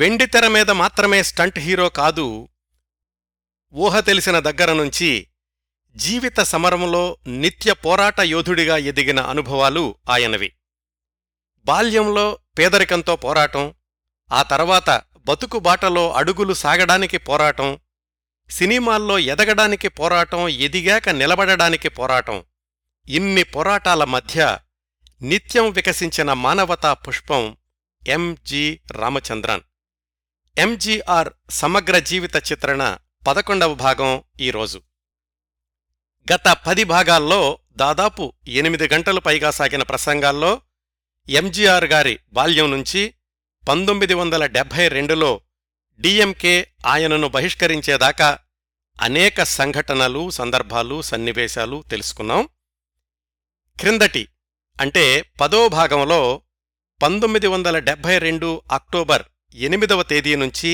వెండితెర మీద మాత్రమే స్టంట్ హీరో కాదు, ఊహ తెలిసిన దగ్గర నుంచి జీవిత సమరంలో నిత్య పోరాట యోధుడిగా ఎదిగిన అనుభవాలు ఆయనవి. బాల్యంలో పేదరికంతో పోరాటం, ఆ తర్వాత బతుకు బాటలో అడుగులు సాగడానికి పోరాటం, సినిమాల్లో ఎదగడానికి పోరాటం, ఎదిగాక నిలబడడానికి పోరాటం, ఇన్ని పోరాటాల మధ్య నిత్యం వికసించిన మానవతా పుష్పం ఎంజి రామచంద్రన్. ఎంజీఆర్ సమగ్ర జీవిత చిత్రణ 11వ భాగం ఈరోజు. గత 10 భాగాల్లో దాదాపు 8 గంటలు పైగా సాగిన ప్రసంగాల్లో ఎంజీఆర్ గారి బాల్యం నుంచి 1972లో డిఎంకే ఆయనను బహిష్కరించేదాకా అనేక సంఘటనలు, సందర్భాలు, సన్నివేశాలు తెలుసుకున్నాం. క్రిందటి అంటే 10వ భాగంలో 1972 అక్టోబర్ 8వ తేదీ నుంచి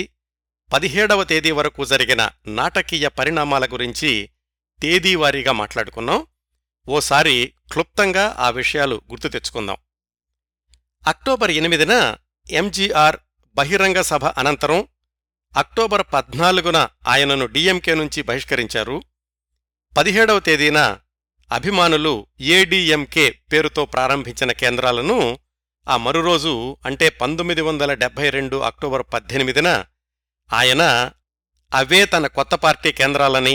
17వ తేదీ వరకు జరిగిన నాటకీయ పరిణామాల గురించి తేదీవారీగా మాట్లాడుకున్నాం. ఓసారి క్లుప్తంగా ఆ విషయాలు గుర్తు తెచ్చుకుందాం. అక్టోబర్ 8న ఎంజీఆర్ బహిరంగ సభ అనంతరం అక్టోబర్ 14న ఆయనను డిఎంకే నుంచి బహిష్కరించారు. 17వ తేదీన అభిమానులు ఏడీఎంకే పేరుతో ప్రారంభించిన కేంద్రాలను ఆ మరురోజు అంటే 1972 అక్టోబర్ 18న ఆయన అవే తన కొత్త పార్టీ కేంద్రాలని,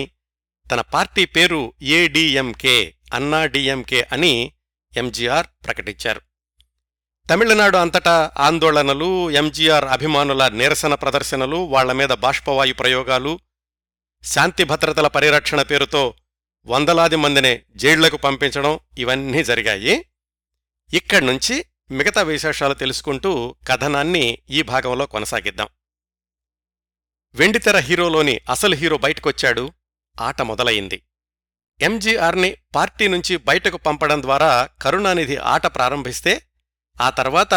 తన పార్టీ పేరు ఏడీఎంకే, అన్నా డిఎంకే అని ఎంజీఆర్ ప్రకటించారు. తమిళనాడు అంతటా ఆందోళనలు, ఎంజీఆర్ అభిమానుల నిరసన ప్రదర్శనలు, వాళ్ల మీద బాష్పవాయు ప్రయోగాలు, శాంతి భద్రతల పరిరక్షణ పేరుతో వందలాది మందిని జైళ్లకు పంపించడం, ఇవన్నీ జరిగాయి. ఇక్కడ్నుంచి మిగతా విశేషాలు తెలుసుకుంటూ కథనాన్ని ఈ భాగంలో కొనసాగిద్దాం. వెండితెర హీరోలోని అసలు హీరో బయటకొచ్చాడు, ఆట మొదలయింది. ఎంజీఆర్ని పార్టీ నుంచి బయటకు పంపడం ద్వారా కరుణానిధి ఆట ప్రారంభిస్తే, ఆ తర్వాత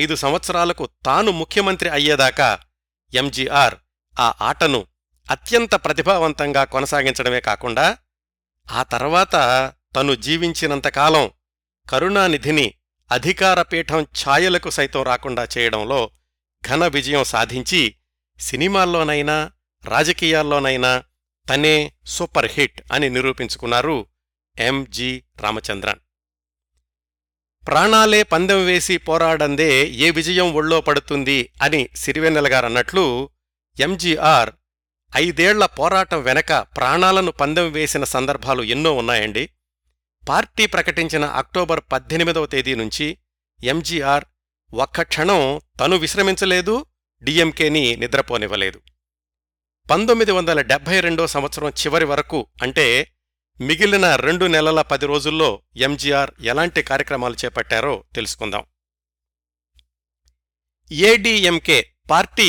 5 సంవత్సరాలకు తాను ముఖ్యమంత్రి అయ్యేదాకా ఎంజీఆర్ ఆ ఆటను అత్యంత ప్రతిభావంతంగా కొనసాగించడమే కాకుండా ఆ తర్వాత తను జీవించినంతకాలం కరుణానిధిని అధికారపీఠం ఛాయలకు సైతం రాకుండా చేయడంలో ఘన విజయం సాధించి సినిమాల్లోనైనా రాజకీయాల్లోనైనా తనే సూపర్ హిట్ అని నిరూపించుకున్నారు ఎంజి రామచంద్రన్. ప్రాణాలే పందెం వేసి పోరాడందే ఏ విజయం ఒళ్ళో పడుతుంది అని సిరివెన్నెల గారన్నట్లు, ఎంజీఆర్ 5 ఏళ్ల పోరాటం వెనక ప్రాణాలను పందెం వేసిన సందర్భాలు ఎన్నో ఉన్నాయండి. పార్టీ ప్రకటించిన అక్టోబర్ 18వ తేదీ నుంచి ఎంజీఆర్ ఒక్క క్షణం తను విశ్రమించలేదు, డిఎంకేని నిద్రపోనివ్వలేదు. 1972 సంవత్సరం చివరి వరకు అంటే మిగిలిన 2 నెలల 10 రోజుల్లో ఎంజీఆర్ ఎలాంటి కార్యక్రమాలు చేపట్టారో తెలుసుకుందాం. ఏడీఎంకే పార్టీ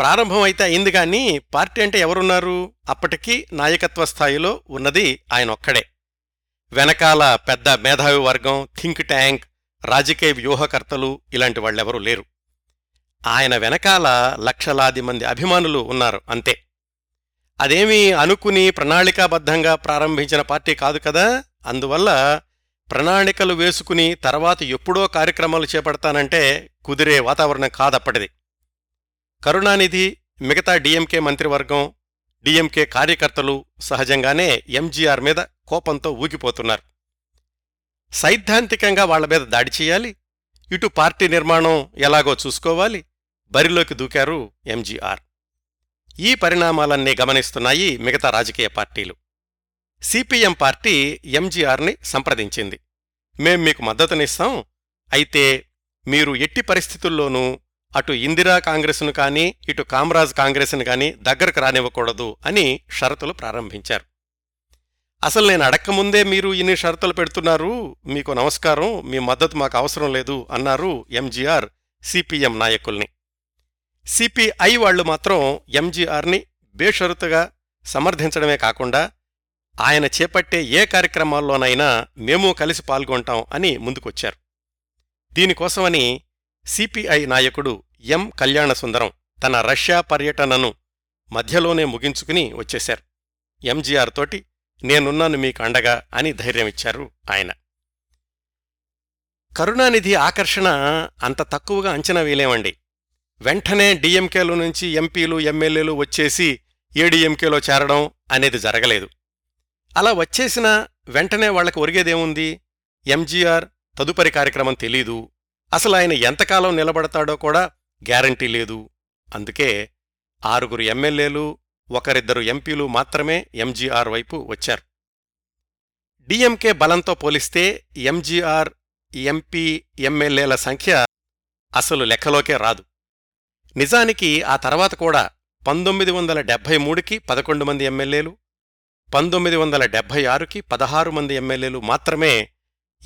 ప్రారంభమైతే అయింది, కానీ పార్టీ అంటే ఎవరున్నారు? అప్పటికీ నాయకత్వ స్థాయిలో ఉన్నది ఆయనొక్కడే. వెనకాల పెద్ద మేధావి వర్గం, థింక్ ట్యాంక్, రాజకీయ వ్యూహకర్తలు ఇలాంటి వాళ్ళెవరూ లేరు. ఆయన వెనకాల లక్షలాది మంది అభిమానులు ఉన్నారు అంతే. అదేమీ అనుకుని ప్రణాళికాబద్ధంగా ప్రారంభించిన పార్టీ కాదు కదా. అందువల్ల ప్రణాళికలు వేసుకుని తర్వాత ఎప్పుడో కార్యక్రమాలు చేపడతానంటే కుదిరే వాతావరణం కాదప్పటిది. కరుణానిధి, మిగతా డిఎంకే మంత్రివర్గం, డిఎంకే కార్యకర్తలు సహజంగానే ఎంజీఆర్ మీద కోపంతో ఊగిపోతున్నారు. సైద్ధాంతికంగా వాళ్ల మీద దాడి చేయాలి, ఇటు పార్టీ నిర్మాణం ఎలాగో చూసుకోవాలి, బరిలోకి దూకారు ఎంజీఆర్. ఈ పరిణామాలన్నీ గమనిస్తున్నాయి మిగతా రాజకీయ పార్టీలు. సిపిఎం పార్టీ ఎంజీఆర్ని సంప్రదించింది. మేం మీకు మద్దతునిస్తాం, అయితే మీరు ఎట్టి పరిస్థితుల్లోనూ అటు ఇందిరా కాంగ్రెస్ను కానీ ఇటు కామ్రాజ్ కాంగ్రెస్ను కానీ దగ్గరకు రానివ్వకూడదు అని షరతులు ప్రారంభించారు. అసలు నేను అడక్కముందే మీరు ఇన్ని షరతులు పెడుతున్నారు, మీకు నమస్కారం, మీ మద్దతు మాకు అవసరం లేదు అన్నారు ఎంజీఆర్ సిపిఎం నాయకుల్ని. సిపిఐ వాళ్లు మాత్రం ఎంజీఆర్ని బేషరతుగా సమర్థించడమే కాకుండా ఆయన చేపట్టే ఏ కార్యక్రమాల్లోనైనా మేము కలిసి పాల్గొంటాం అని ముందుకొచ్చారు. దీనికోసమని సిపిఐ నాయకుడు ఎం కళ్యాణసుందరం తన రష్యా పర్యటనను మధ్యలోనే ముగించుకుని వచ్చేశారు. ఎంజీఆర్ తోటి నేనున్నాను మీకు అండగా అని ధైర్యమిచ్చారు ఆయన. కరుణానిధి ఆకర్షణ అంత తక్కువగా అంచనా వేయలేమండి. వెంటనే డిఎంకేలో నుంచి ఎంపీలు ఎమ్మెల్యేలు వచ్చేసి ఏడీఎంకేలో చేరడం అనేది జరగలేదు. అలా వచ్చేసినా వెంటనే వాళ్లకు ఒరిగేదేముంది? ఎంజీఆర్ తదుపరి కార్యక్రమం తెలీదు, అసలు ఆయన ఎంతకాలం నిలబడతాడో కూడా గ్యారంటీ లేదు. అందుకే 6 ఎమ్మెల్యేలు 1-2 ఎంపీలు మాత్రమే ఎంజీఆర్ వైపు వచ్చారు. డిఎంకే బలంతో పోలిస్తే ఎంజీఆర్ ఎంపీ ఎమ్మెల్యేల సంఖ్య అసలు లెక్కలోకే రాదు. నిజానికి ఆ తర్వాత కూడా 1973కి 11 మంది ఎమ్మెల్యేలు, 1976కి 16 మంది ఎమ్మెల్యేలు మాత్రమే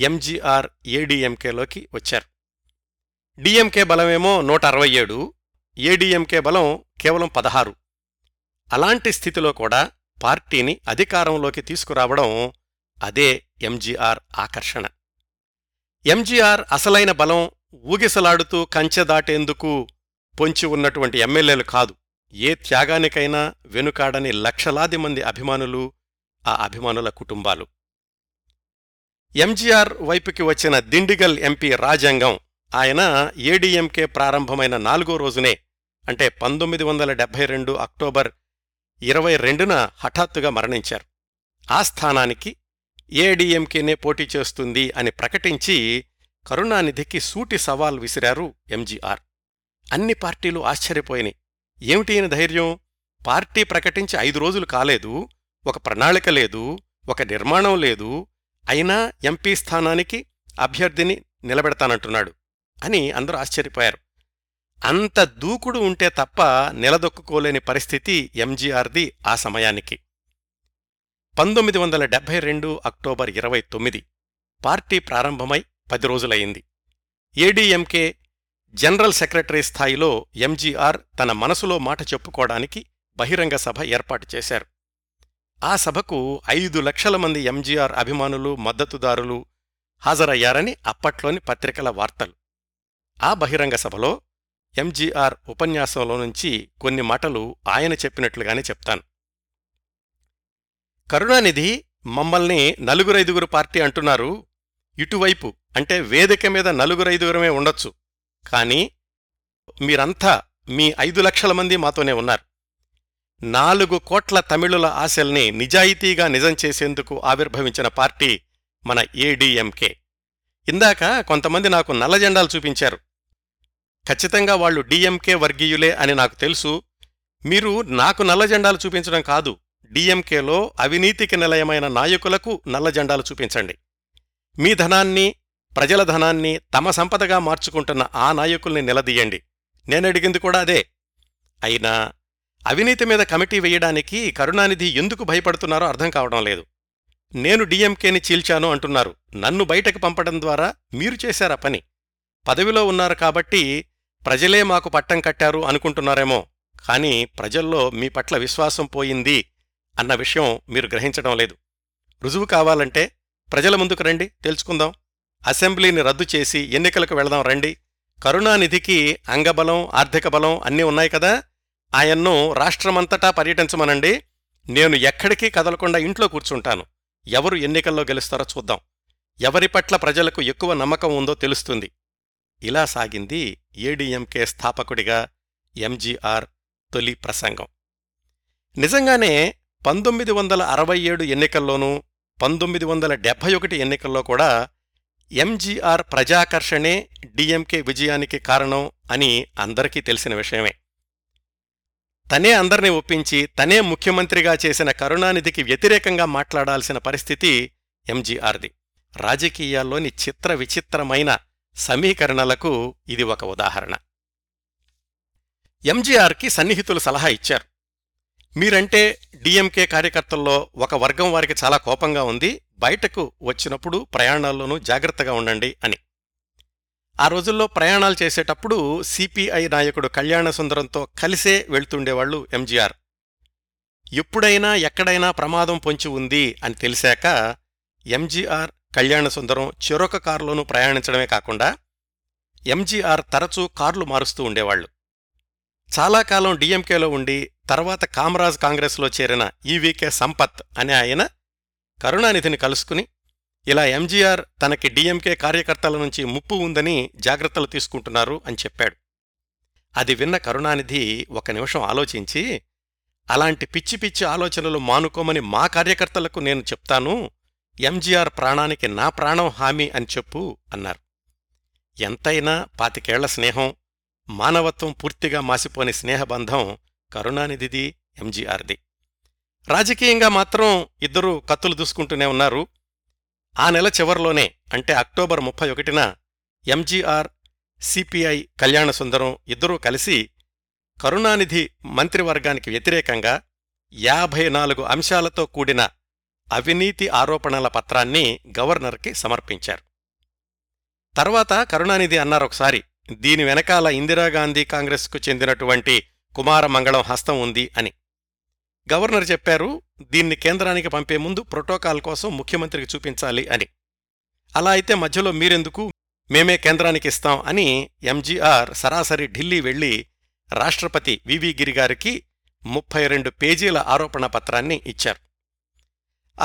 ఎంజీఆర్ ఏడీఎంకేలోకి వచ్చారు. డిఎంకే బలమేమో 167, ఏడీఎంకే బలం కేవలం 16. అలాంటి స్థితిలో కూడా పార్టీని అధికారంలోకి తీసుకురావడం అదే ఎంజీఆర్ ఆకర్షణ. ఎంజీఆర్ అసలైన బలం ఊగిసలాడుతూ కంచె దాటేందుకు పొంచి ఉన్నటువంటి ఎమ్మెల్యేలు కాదు, ఏ త్యాగానికైనా వెనుకాడని లక్షలాది మంది అభిమానులు, ఆ అభిమానుల కుటుంబాలు. ఎంజీఆర్ వైపుకి వచ్చిన దిండిగల్ ఎంపీ రాజంగం, ఆయన ఏడీఎంకే ప్రారంభమైన 4వ రోజునే, అంటే 1972 అక్టోబర్ 22న హఠాత్తుగా మరణించారు. ఆ స్థానానికి ఏడీఎంకేనే పోటీ చేస్తుంది అని ప్రకటించి కరుణానిధికి సూటి సవాల్ విసిరారు ఎంజీఆర్. అన్ని పార్టీలు ఆశ్చర్యపోయినాయి. ఏమిటి ఈయన ధైర్యం? పార్టీ ప్రకటించి 5 రోజులు కాలేదు, ఒక ప్రణాళిక లేదు, ఒక నిర్మాణం లేదు, అయినా ఎంపీ స్థానానికి అభ్యర్థిని నిలబెడతానంటున్నాడు అని అందరూ ఆశ్చర్యపోయారు. అంత దూకుడు ఉంటే తప్ప నిలదొక్కుకోలేని పరిస్థితి ఎంజీఆర్ది ఆ సమయానికి. 1972 అక్టోబర్ 29 పార్టీ ప్రారంభమై 10 రోజులయ్యింది. ఏడీఎంకే జనరల్ సెక్రటరీ స్థాయిలో ఎంజీఆర్ తన మనసులో మాట చెప్పుకోవడానికి బహిరంగ సభ ఏర్పాటు చేశారు. ఆ సభకు 5 లక్షల మంది ఎంజీఆర్ అభిమానులు, మద్దతుదారులు హాజరయ్యారని అప్పట్లోని పత్రికల వార్తలు. ఆ బహిరంగ సభలో ఎంజీఆర్ ఉపన్యాసంలో నుంచి కొన్ని మాటలు ఆయన చెప్పినట్లుగానే చెప్తాను. కరుణానిధి మమ్మల్ని 4-5 పార్టీ అంటున్నారు. ఇటువైపు అంటే వేదిక మీద 4-5 ఉండొచ్చు, కానీ మీరంతా మీ 5 లక్షల మంది మాతోనే ఉన్నారు. 4 కోట్ల తమిళుల ఆశల్ని నిజాయితీగా నిజం చేసేందుకు ఆవిర్భవించిన పార్టీ మన ఏడీఎంకే. ఇందాక కొంతమంది నాకు నల్ల జెండాలు చూపించారు. ఖచ్చితంగా వాళ్ళు డిఎంకే వర్గీయులే అని నాకు తెలుసు. మీరు నాకు నల్ల జెండాలు చూపించడం కాదు, డిఎంకేలో అవినీతికి నిలయమైన నాయకులకు నల్ల జెండాలు చూపించండి. మీ ధనాన్ని, ప్రజల ధనాన్ని తమ సంపదగా మార్చుకుంటున్న ఆ నాయకుల్ని నిలదీయండి. నేనడిగింది కూడా అదే. అయినా అవినీతి మీద కమిటీ వేయడానికి కరుణానిధి ఎందుకు భయపడుతున్నారో అర్థం కావడం లేదు. నేను డిఎంకేని చీల్చాను అంటున్నారు. నన్ను బయటకు పంపడం ద్వారా మీరు చేశారా పని? పదవిలో ఉన్నారు కాబట్టి ప్రజలే మాకు పట్టం కట్టారు అనుకుంటున్నారేమో, కానీ ప్రజల్లో మీ పట్ల విశ్వాసం పోయింది అన్న విషయం మీరు గ్రహించడం లేదు. రుజువు కావాలంటే ప్రజల ముందుకు రండి, తెలుసుకుందాం. అసెంబ్లీని రద్దు చేసి ఎన్నికలకు వెళదాం రండి. కరుణానిధికి అంగబలం, ఆర్థిక బలం అన్నీ ఉన్నాయి కదా, ఆయన్ను రాష్ట్రమంతటా పర్యటించమనండి. నేను ఎక్కడికి కదలకుండా ఇంట్లో కూర్చుంటాను. ఎవరు ఎన్నికల్లో గెలుస్తారో చూద్దాం. ఎవరి పట్ల ప్రజలకు ఎక్కువ నమ్మకం ఉందో తెలుస్తుంది. ఇలా సాగింది ఏడీఎంకే స్థాపకుడిగా ఎంజీఆర్ తొలి ప్రసంగం. నిజంగానే 1967 ఎన్నికల్లోనూ 1971 ఎన్నికల్లో కూడా ఎంజీఆర్ ప్రజాకర్షణే డిఎంకే విజయానికి కారణం అని అందరికీ తెలిసిన విషయమే. తనే అందరినీ ఒప్పించి తనే ముఖ్యమంత్రిగా చేసిన కరుణానిధికి వ్యతిరేకంగా మాట్లాడాల్సిన పరిస్థితి ఎంజీఆర్ది. రాజకీయాల్లోని చిత్ర విచిత్రమైన సమీకరణలకు ఇది ఒక ఉదాహరణ. ఎంజీఆర్కి సన్నిహితులు సలహా ఇచ్చారు. మీరంటే డిఎంకే కార్యకర్తల్లో ఒక వర్గం వారికి చాలా కోపంగా ఉంది, బయటకు వచ్చినప్పుడు ప్రయాణాల్లోనూ జాగ్రత్తగా ఉండండి అని. ఆ రోజుల్లో ప్రయాణాలు చేసేటప్పుడు సిపిఐ నాయకుడు కళ్యాణసుందరంతో కలిసే వెళ్తుండేవాళ్లు ఎంజీఆర్. ఎప్పుడైనా ఎక్కడైనా ప్రమాదం పొంచి ఉంది అని తెలిసాక ఎంజీఆర్, కళ్యాణసుందరం చెరొక కారులోనూ ప్రయాణించడమే కాకుండా ఎంజీఆర్ తరచూ కార్లు మారుస్తూ ఉండేవాళ్లు. చాలా కాలం డిఎంకేలో ఉండి తర్వాత కామరాజ్ కాంగ్రెస్లో చేరిన ఈవీకే సంపత్ అనే ఆయన కరుణానిధిని కలుసుకుని, ఇలా ఎంజీఆర్ తనకి డిఎంకే కార్యకర్తల నుంచి ముప్పు ఉందని జాగ్రత్తలు తీసుకుంటున్నారు అని చెప్పాడు. అది విన్న కరుణానిధి ఒక నిమిషం ఆలోచించి, అలాంటి పిచ్చి పిచ్చి ఆలోచనలు మానుకోమని మా కార్యకర్తలకు నేను చెప్తాను, ఎంజీఆర్ ప్రాణానికి నా ప్రాణం హామీ అని చెప్పు అన్నారు. ఎంతైనా 25 ఏళ్ల స్నేహం, మానవత్వం పూర్తిగా మాసిపోని స్నేహబంధం కరుణానిధిది, ఎంజీఆర్ది. రాజకీయంగా మాత్రం ఇద్దరూ కత్తులు దూసుకుంటూనే ఉన్నారు. ఆ నెల చివరిలోనే, అంటే అక్టోబర్ 31న ఎంజీఆర్, సిపిఐ కళ్యాణసుందరం ఇద్దరూ కలిసి కరుణానిధి మంత్రివర్గానికి వ్యతిరేకంగా 54 అంశాలతో కూడిన అవినీతి ఆరోపణల పత్రాన్ని గవర్నర్కి సమర్పించారు. తర్వాత కరుణానిధి అన్నారొకసారి, దీని వెనకాల ఇందిరాగాంధీ కాంగ్రెస్కు చెందినటువంటి కుమారమంగళం హస్తం ఉంది అని. గవర్నర్ చెప్పారు, దీన్ని కేంద్రానికి పంపే ముందు ప్రోటోకాల్ కోసం ముఖ్యమంత్రికి చూపించాలి అని. అలా అయితే మధ్యలో మీరెందుకు, మేమే కేంద్రానికి ఇస్తాం అని ఎంజీఆర్ సరాసరి ఢిల్లీ వెళ్లి రాష్ట్రపతి వివి గిరిగారికి 32 పేజీల ఆరోపణ పత్రాన్ని ఇచ్చారు.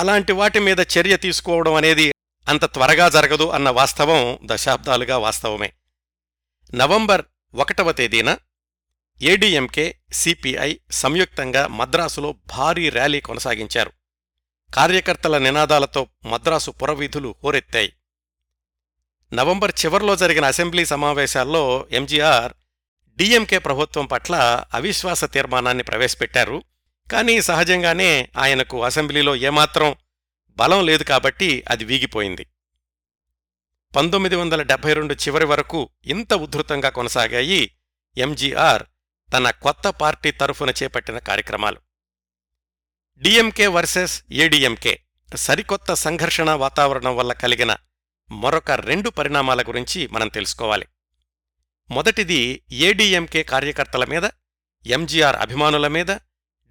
అలాంటి వాటి మీద చర్య తీసుకోవడం అనేది అంత త్వరగా జరగదు అన్న వాస్తవం దశాబ్దాలుగా వాస్తవమే. నవంబర్ 1వ తేదీన ఏడీఎంకే, సిపిఐ సంయుక్తంగా మద్రాసులో భారీ ర్యాలీ కొనసాగించారు. కార్యకర్తల నినాదాలతో మద్రాసు పురవీధులు హోరెత్తాయి. నవంబర్ చివర్లో జరిగిన అసెంబ్లీ సమావేశాల్లో ఎంజీఆర్ డీఎంకే ప్రభుత్వం పట్ల అవిశ్వాస తీర్మానాన్ని ప్రవేశపెట్టారు. కానీ సహజంగానే ఆయనకు అసెంబ్లీలో ఏమాత్రం బలం లేదు కాబట్టి అది వీగిపోయింది. 1972 చివరి వరకు ఇంత ఉద్ధృతంగా కొనసాగాయి ఎంజీఆర్ తన కొత్త పార్టీ తరఫున చేపట్టిన కార్యక్రమాలు. డీఎంకే వర్సెస్ ఏడీఎంకే సరికొత్త సంఘర్షణ వాతావరణం వల్ల కలిగిన మరొక 2 పరిణామాల గురించి మనం తెలుసుకోవాలి. మొదటిది, ఏడీఎంకే కార్యకర్తల మీద, ఎంజీఆర్ అభిమానుల మీద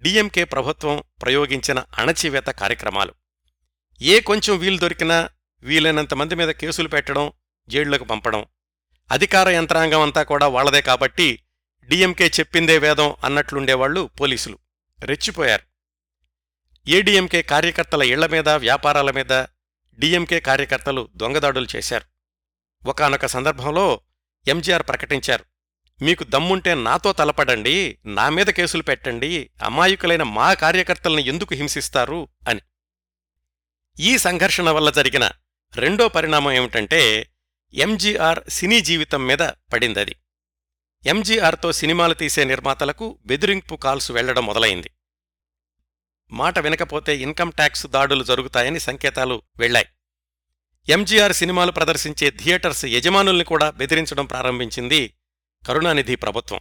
డీఎంకే ప్రభుత్వం ప్రయోగించిన అణచివేత కార్యక్రమాలు. కొంచెం వీలు దొరికినా వీలైనంతమంది మీద కేసులు పెట్టడం, జైళ్లకు పంపడం. అధికార యంత్రాంగం అంతా కూడా వాళ్లదే కాబట్టి డీఎంకే చెప్పిందే వేదం అన్నట్లుండేవాళ్లు పోలీసులు. రెచ్చిపోయారు. ఏడీఎంకే కార్యకర్తల ఇళ్ల మీద, వ్యాపారాల మీద డీఎంకే కార్యకర్తలు దొంగదాడులు చేశారు. ఒకానొక సందర్భంలో ఎంజీఆర్ ప్రకటించారు, మీకు దమ్ముంటే నాతో తలపడండి, నా మీద కేసులు పెట్టండి, అమాయకులైన మా కార్యకర్తలను ఎందుకు హింసిస్తారు అని. ఈ సంఘర్షణ వల్ల జరిగిన 2వ పరిణామం ఏమిటంటే ఎంజీఆర్ సినీ జీవితం మీద పడిందది. ఎంజీఆర్తో సినిమాలు తీసే నిర్మాతలకు బెదిరింపు కాల్స్ వెళ్లడం మొదలైంది. మాట వినకపోతే ఇన్కమ్ ట్యాక్స్ దాడులు జరుగుతాయని సంకేతాలు వెళ్లాయి. ఎంజీఆర్ సినిమాలు ప్రదర్శించే థియేటర్స్ యజమానుల్ని కూడా బెదిరించడం ప్రారంభించింది కరుణానిధి ప్రభుత్వం.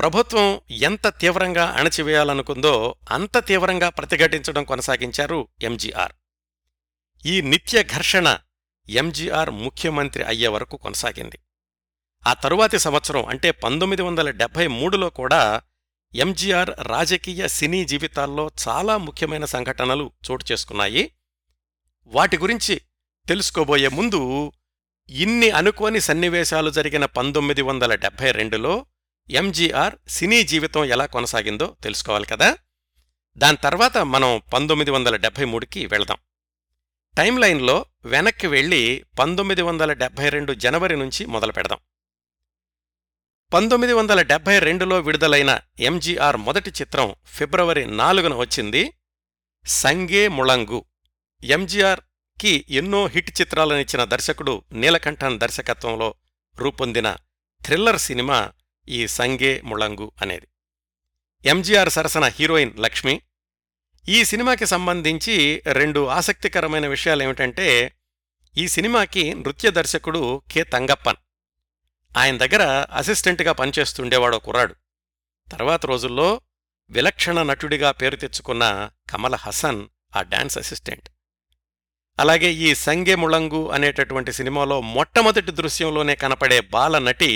ప్రభుత్వం ఎంత తీవ్రంగా అణచివేయాలనుకుందో అంత తీవ్రంగా ప్రతిఘటించడం కొనసాగించారు ఎంజీఆర్. ఈ నిత్య ఘర్షణ ఎంజీఆర్ ముఖ్యమంత్రి అయ్యే వరకు కొనసాగింది. ఆ తరువాతి సంవత్సరం, అంటే 1973లో కూడా ఎంజీఆర్ రాజకీయ సినీ జీవితాల్లో చాలా ముఖ్యమైన సంఘటనలు చోటు చేసుకున్నాయి. వాటి గురించి తెలుసుకోబోయే ముందు, ఇన్ని అనుకోని సన్నివేశాలు జరిగిన 1972లో ఎంజీఆర్ సినీ జీవితం ఎలా కొనసాగిందో తెలుసుకోవాలి కదా. దాని తర్వాత మనం 1973కి వెళదాం. టైమ్లైన్లో వెనక్కి వెళ్ళి 1972 జనవరి నుంచి మొదలు పెడదాం. 1972లో విడుదలైన ఎంజీఆర్ మొదటి చిత్రం ఫిబ్రవరి 4న వచ్చింది, సంగే ముళంగు. ఎంజీఆర్కి ఎన్నో హిట్ చిత్రాలనిచ్చిన దర్శకుడు నీలకంఠన్ దర్శకత్వంలో రూపొందిన థ్రిల్లర్ సినిమా ఈ సంగే ముళంగు అనేది. ఎంజీఆర్ సరసన హీరోయిన్ లక్ష్మి. ఈ సినిమాకి సంబంధించి 2 ఆసక్తికరమైన విషయాలేమిటంటే, ఈ సినిమాకి నృత్య దర్శకుడు కె తంగప్పన్, ఆయన దగ్గర అసిస్టెంట్గా పనిచేస్తుండేవాడో కుర్రాడు. తర్వాత రోజుల్లో విలక్షణ నటుడిగా పేరు తెచ్చుకున్న కమల్ హసన్ ఆ డాన్స్ అసిస్టెంట్. అలాగే ఈ సంగే ముళంగు అనేటటువంటి సినిమాలో మొట్టమొదటి దృశ్యంలోనే కనపడే బాలనటి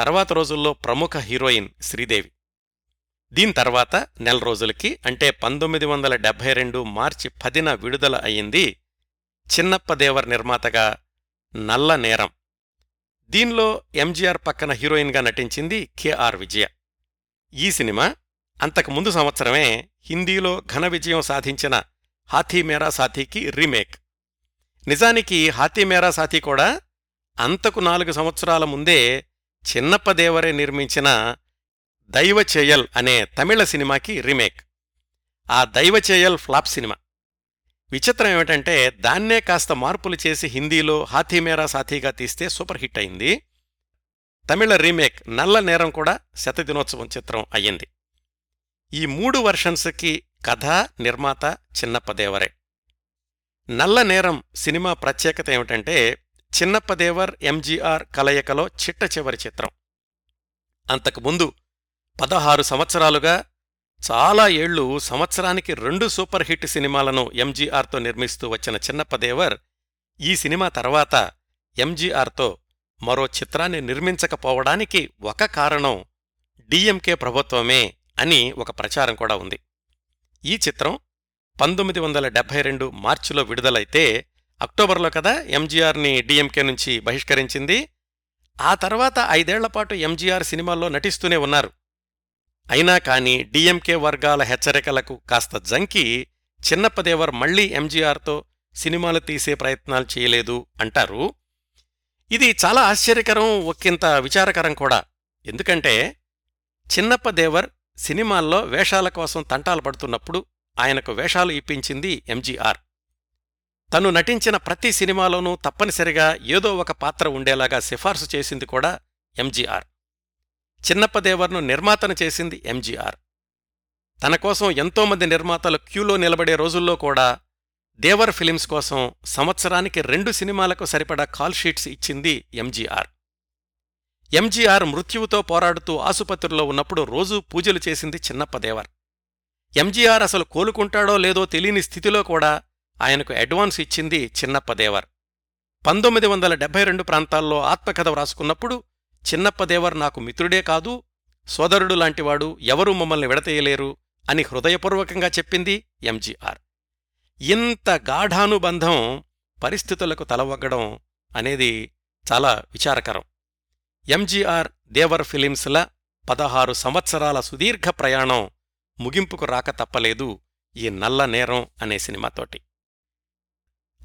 తర్వాత రోజుల్లో ప్రముఖ హీరోయిన్ శ్రీదేవి. దీని తర్వాత నెల రోజులకి, అంటే 1972 మార్చి 10న విడుదల అయింది చిన్నప్పదేవర్ నిర్మాతగా నల్ల నేరం. దీనిలో ఎంజీఆర్ పక్కన హీరోయిన్గా నటించింది కెఆర్ విజయ. ఈ సినిమా అంతకుముందు సంవత్సరమే హిందీలో ఘన విజయం సాధించిన హాథీ మేరా సాథీకి రీమేక్. నిజానికి హాథీ మేరా సాథీ కూడా అంతకు 4 సంవత్సరాల ముందే చిన్నప్పదేవరే నిర్మించిన దైవచేయల్ అనే తమిళ సినిమాకి రీమేక్. ఆ దైవచేయల్ ఫ్లాప్ సినిమా. విచిత్రం ఏమిటంటే దాన్నే కాస్త మార్పులు చేసి హిందీలో హాథీ మేరా సాథీగా తీస్తే సూపర్ హిట్ అయింది. తమిళ రీమేక్ నల్ల నేరం కూడా శతదినోత్సవం చిత్రం అయ్యింది. ఈ మూడు వర్షన్స్కి కథ, నిర్మాత చిన్నప్పదేవరే. నల్ల నేరం సినిమా ప్రత్యేకత ఏమిటంటే చిన్నప్పదేవర్ ఎంజీఆర్ కలయికలో చిట్ట చివరి చిత్రం. అంతకుముందు 16 సంవత్సరాలుగా చాలా ఏళ్లు సంవత్సరానికి 2 సూపర్ హిట్ సినిమాలను ఎంజీఆర్తో నిర్మిస్తూ వచ్చిన చిన్నప్పదేవర్ ఈ సినిమా తర్వాత ఎంజీఆర్తో మరో చిత్రాన్ని నిర్మించకపోవడానికి ఒక కారణం డీఎంకే ప్రభుత్వమే అని ఒక ప్రచారం కూడా ఉంది. ఈ చిత్రం 1972 మార్చిలో విడుదలైతే అక్టోబర్లో కదా ఎంజీఆర్ని డీఎంకే నుంచి బహిష్కరించింది. ఆ తర్వాత 5 ఏళ్లపాటు ఎంజీఆర్ సినిమాల్లో నటిస్తూనే ఉన్నారు. అయినా కానీ డీఎంకే వర్గాల హెచ్చరికలకు కాస్త జంకి చిన్నప్పదేవర్ మళ్లీ ఎంజీఆర్తో సినిమాలు తీసే ప్రయత్నాలు చేయలేదు అంటారు. ఇది చాలా ఆశ్చర్యకరం, ఒకంత విచారకరం కూడా. ఎందుకంటే చిన్నప్పదేవర్ సినిమాల్లో వేషాల కోసం తంటాలు పడుతున్నప్పుడు ఆయనకు వేషాలు ఇప్పించింది ఎంజీఆర్. తను నటించిన ప్రతి సినిమాలోనూ తప్పనిసరిగా ఏదో ఒక పాత్ర ఉండేలాగా సిఫార్సు చేసింది కూడా ఎంజీఆర్. చిన్నప్పదేవర్ను నిర్మాతను చేసింది ఎంజీఆర్. తన కోసం ఎంతోమంది నిర్మాతలు క్యూలో నిలబడే రోజుల్లో కూడా దేవర్ ఫిలిమ్స్ కోసం సంవత్సరానికి 2 సినిమాలకు సరిపడా కాల్షీట్స్ ఇచ్చింది ఎంజీఆర్. ఎంజీఆర్ మృత్యువుతో పోరాడుతూ ఆసుపత్రిలో ఉన్నప్పుడు రోజూ పూజలు చేసింది చిన్నప్పదేవర్. ఎంజీఆర్ అసలు కోలుకుంటాడో లేదో తెలియని స్థితిలో కూడా ఆయనకు అడ్వాన్స్ ఇచ్చింది చిన్నప్పదేవర్. 1972 ప్రాంతాల్లో ఆత్మకథ వ్రాసుకున్నప్పుడు చిన్నప్పదేవర్ నాకు మిత్రుడే కాదు, సోదరుడు లాంటివాడు, ఎవరూ మమ్మల్ని విడతీయలేరు అని హృదయపూర్వకంగా చెప్పింది ఎంజీఆర్. ఇంత గాఢానుబంధం పరిస్థితులకు తలవగ్గడం అనేది చాలా విచారకరం. ఎంజీఆర్ దేవర్ ఫిలిమ్స్ల 16 సంవత్సరాల సుదీర్ఘ ప్రయాణం ముగింపుకు రాక తప్పలేదు ఈ నల్ల నేరం అనే సినిమాతోటి.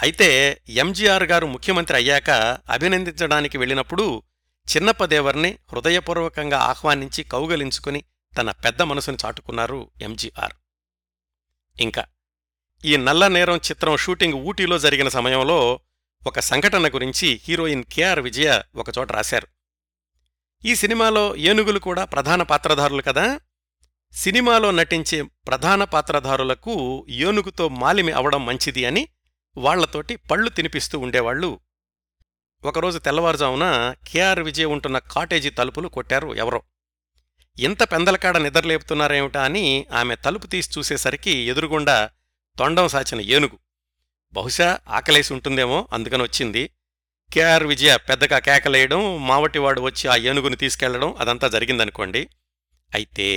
అయితే ఎంజీఆర్ గారు ముఖ్యమంత్రి అయ్యాక అభినందించడానికి వెళ్ళినప్పుడు చిన్నప్పదేవర్ని హృదయపూర్వకంగా ఆహ్వానించి కౌగలించుకుని తన పెద్ద మనసును చాటుకున్నారు ఎంజీఆర్. ఇంకా ఈ నల్ల నేరం చిత్రం షూటింగ్ ఊటీలో జరిగిన సమయంలో ఒక సంఘటన గురించి హీరోయిన్ కేఆర్ విజయ ఒకచోట రాశారు. ఈ సినిమాలో ఏనుగులు కూడా ప్రధాన పాత్రధారులు కదా. సినిమాలో నటించే ప్రధాన పాత్రధారులకు ఏనుగుతో మాలిమి అవడం మంచిది అని వాళ్లతోటి పళ్ళు తినిపిస్తూ ఉండేవాళ్లు. ఒకరోజు తెల్లవారుజామున కేఆర్ విజయ్ ఉంటున్న కాటేజీ తలుపులు కొట్టారు ఎవరో. ఇంత పెందలకాడ నిద్రలేపుతున్నారేమిటా అని ఆమె తలుపు తీసి చూసేసరికి ఎదురుగుండా తొండం సాచిన ఏనుగు. బహుశా ఆకలేసి ఉంటుందేమో అందుకని వచ్చింది. కేఆర్ విజయ పెద్దగా కేకలేయడం, మావటివాడు వచ్చి ఆ ఏనుగుని తీసుకెళ్లడం అదంతా జరిగిందనుకోండి. అయితే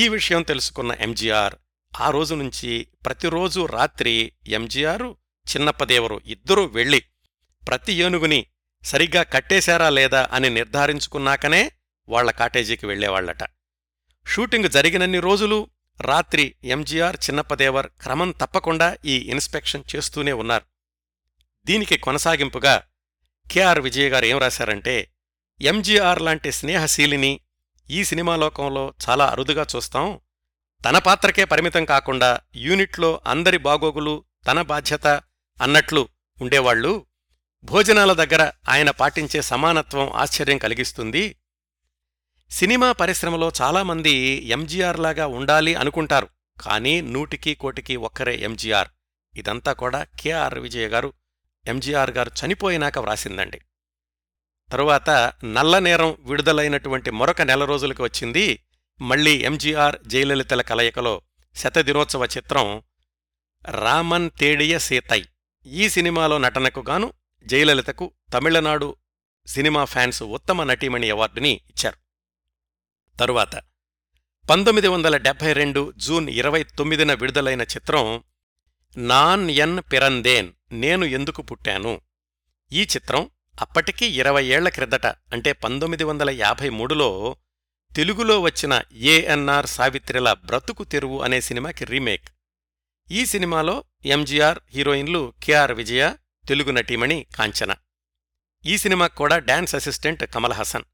ఈ విషయం తెలుసుకున్న ఎంజీఆర్ ఆ రోజు నుంచి ప్రతిరోజు రాత్రి ఎంజీఆర్ చిన్నప్పదేవరు ఇద్దరూ వెళ్ళి ప్రతి ఏనుగుని సరిగ్గా కట్టేశారా లేదా అని నిర్ధారించుకున్నాకనే వాళ్ల కాటేజీకి వెళ్లేవాళ్లట. షూటింగ్ జరిగినన్ని రోజులు రాత్రి ఎంజీఆర్ చిన్నప్పదేవర్ క్రమం తప్పకుండా ఈ ఇన్స్పెక్షన్ చేస్తూనే ఉన్నారు. దీనికి కొనసాగింపుగా కేఆర్ విజయ్ గారు ఏం రాశారంటే, ఎంజీఆర్ లాంటి స్నేహశీలిని ఈ సినిమాలోకంలో చాలా అరుదుగా చూస్తాం. తన పాత్రకే పరిమితం కాకుండా యూనిట్లో అందరి బాగోగులు తన బాధ్యత అన్నట్లు ఉండేవాళ్లు. భోజనాల దగ్గర ఆయన పాటించే సమానత్వం ఆశ్చర్యం కలిగిస్తుంది. సినిమా పరిశ్రమలో చాలామంది ఎంజీఆర్ లాగా ఉండాలి అనుకుంటారు, కానీ 100కి కోటికి ఒక్కరే ఎంజీఆర్. ఇదంతా కూడా కేఆర్ విజయ్ గారు ఎంజీఆర్ గారు చనిపోయినాక వ్రాసిందండి. తరువాత నల్ల నేరం విడుదలైనటువంటి మరొక 4 రోజులకి వచ్చింది మళ్లీ ఎంజీఆర్ జయలలితల కలయికలో శతదినోత్సవ చిత్రం రామన్ తేడియ సీతై. ఈ సినిమాలో నటనకు గాను జయలలితకు తమిళనాడు సినిమా ఫ్యాన్స్ ఉత్తమ నటీమణి అవార్డుని ఇచ్చారు. తరువాత 1972 జూన్ 29న విడుదలైన చిత్రం నాన్ ఎన్ పిరందేన్, నేను ఎందుకు పుట్టాను. ఈ చిత్రం అప్పటికీ 20 ఏళ్ల క్రిందట అంటే 1953లో తెలుగులో వచ్చిన ఏఎన్ఆర్ సావిత్రిల బ్రతుకు తెరువు అనే సినిమాకి రీమేక్. ఈ సినిమాలో ఎంజీఆర్, హీరోయిన్లు కేఆర్ విజయ, తెలుగు నటీమణి కాంచన. ఈ సినిమాకు కూడా డాన్స్ అసిస్టెంట్ కమల్ హాసన్.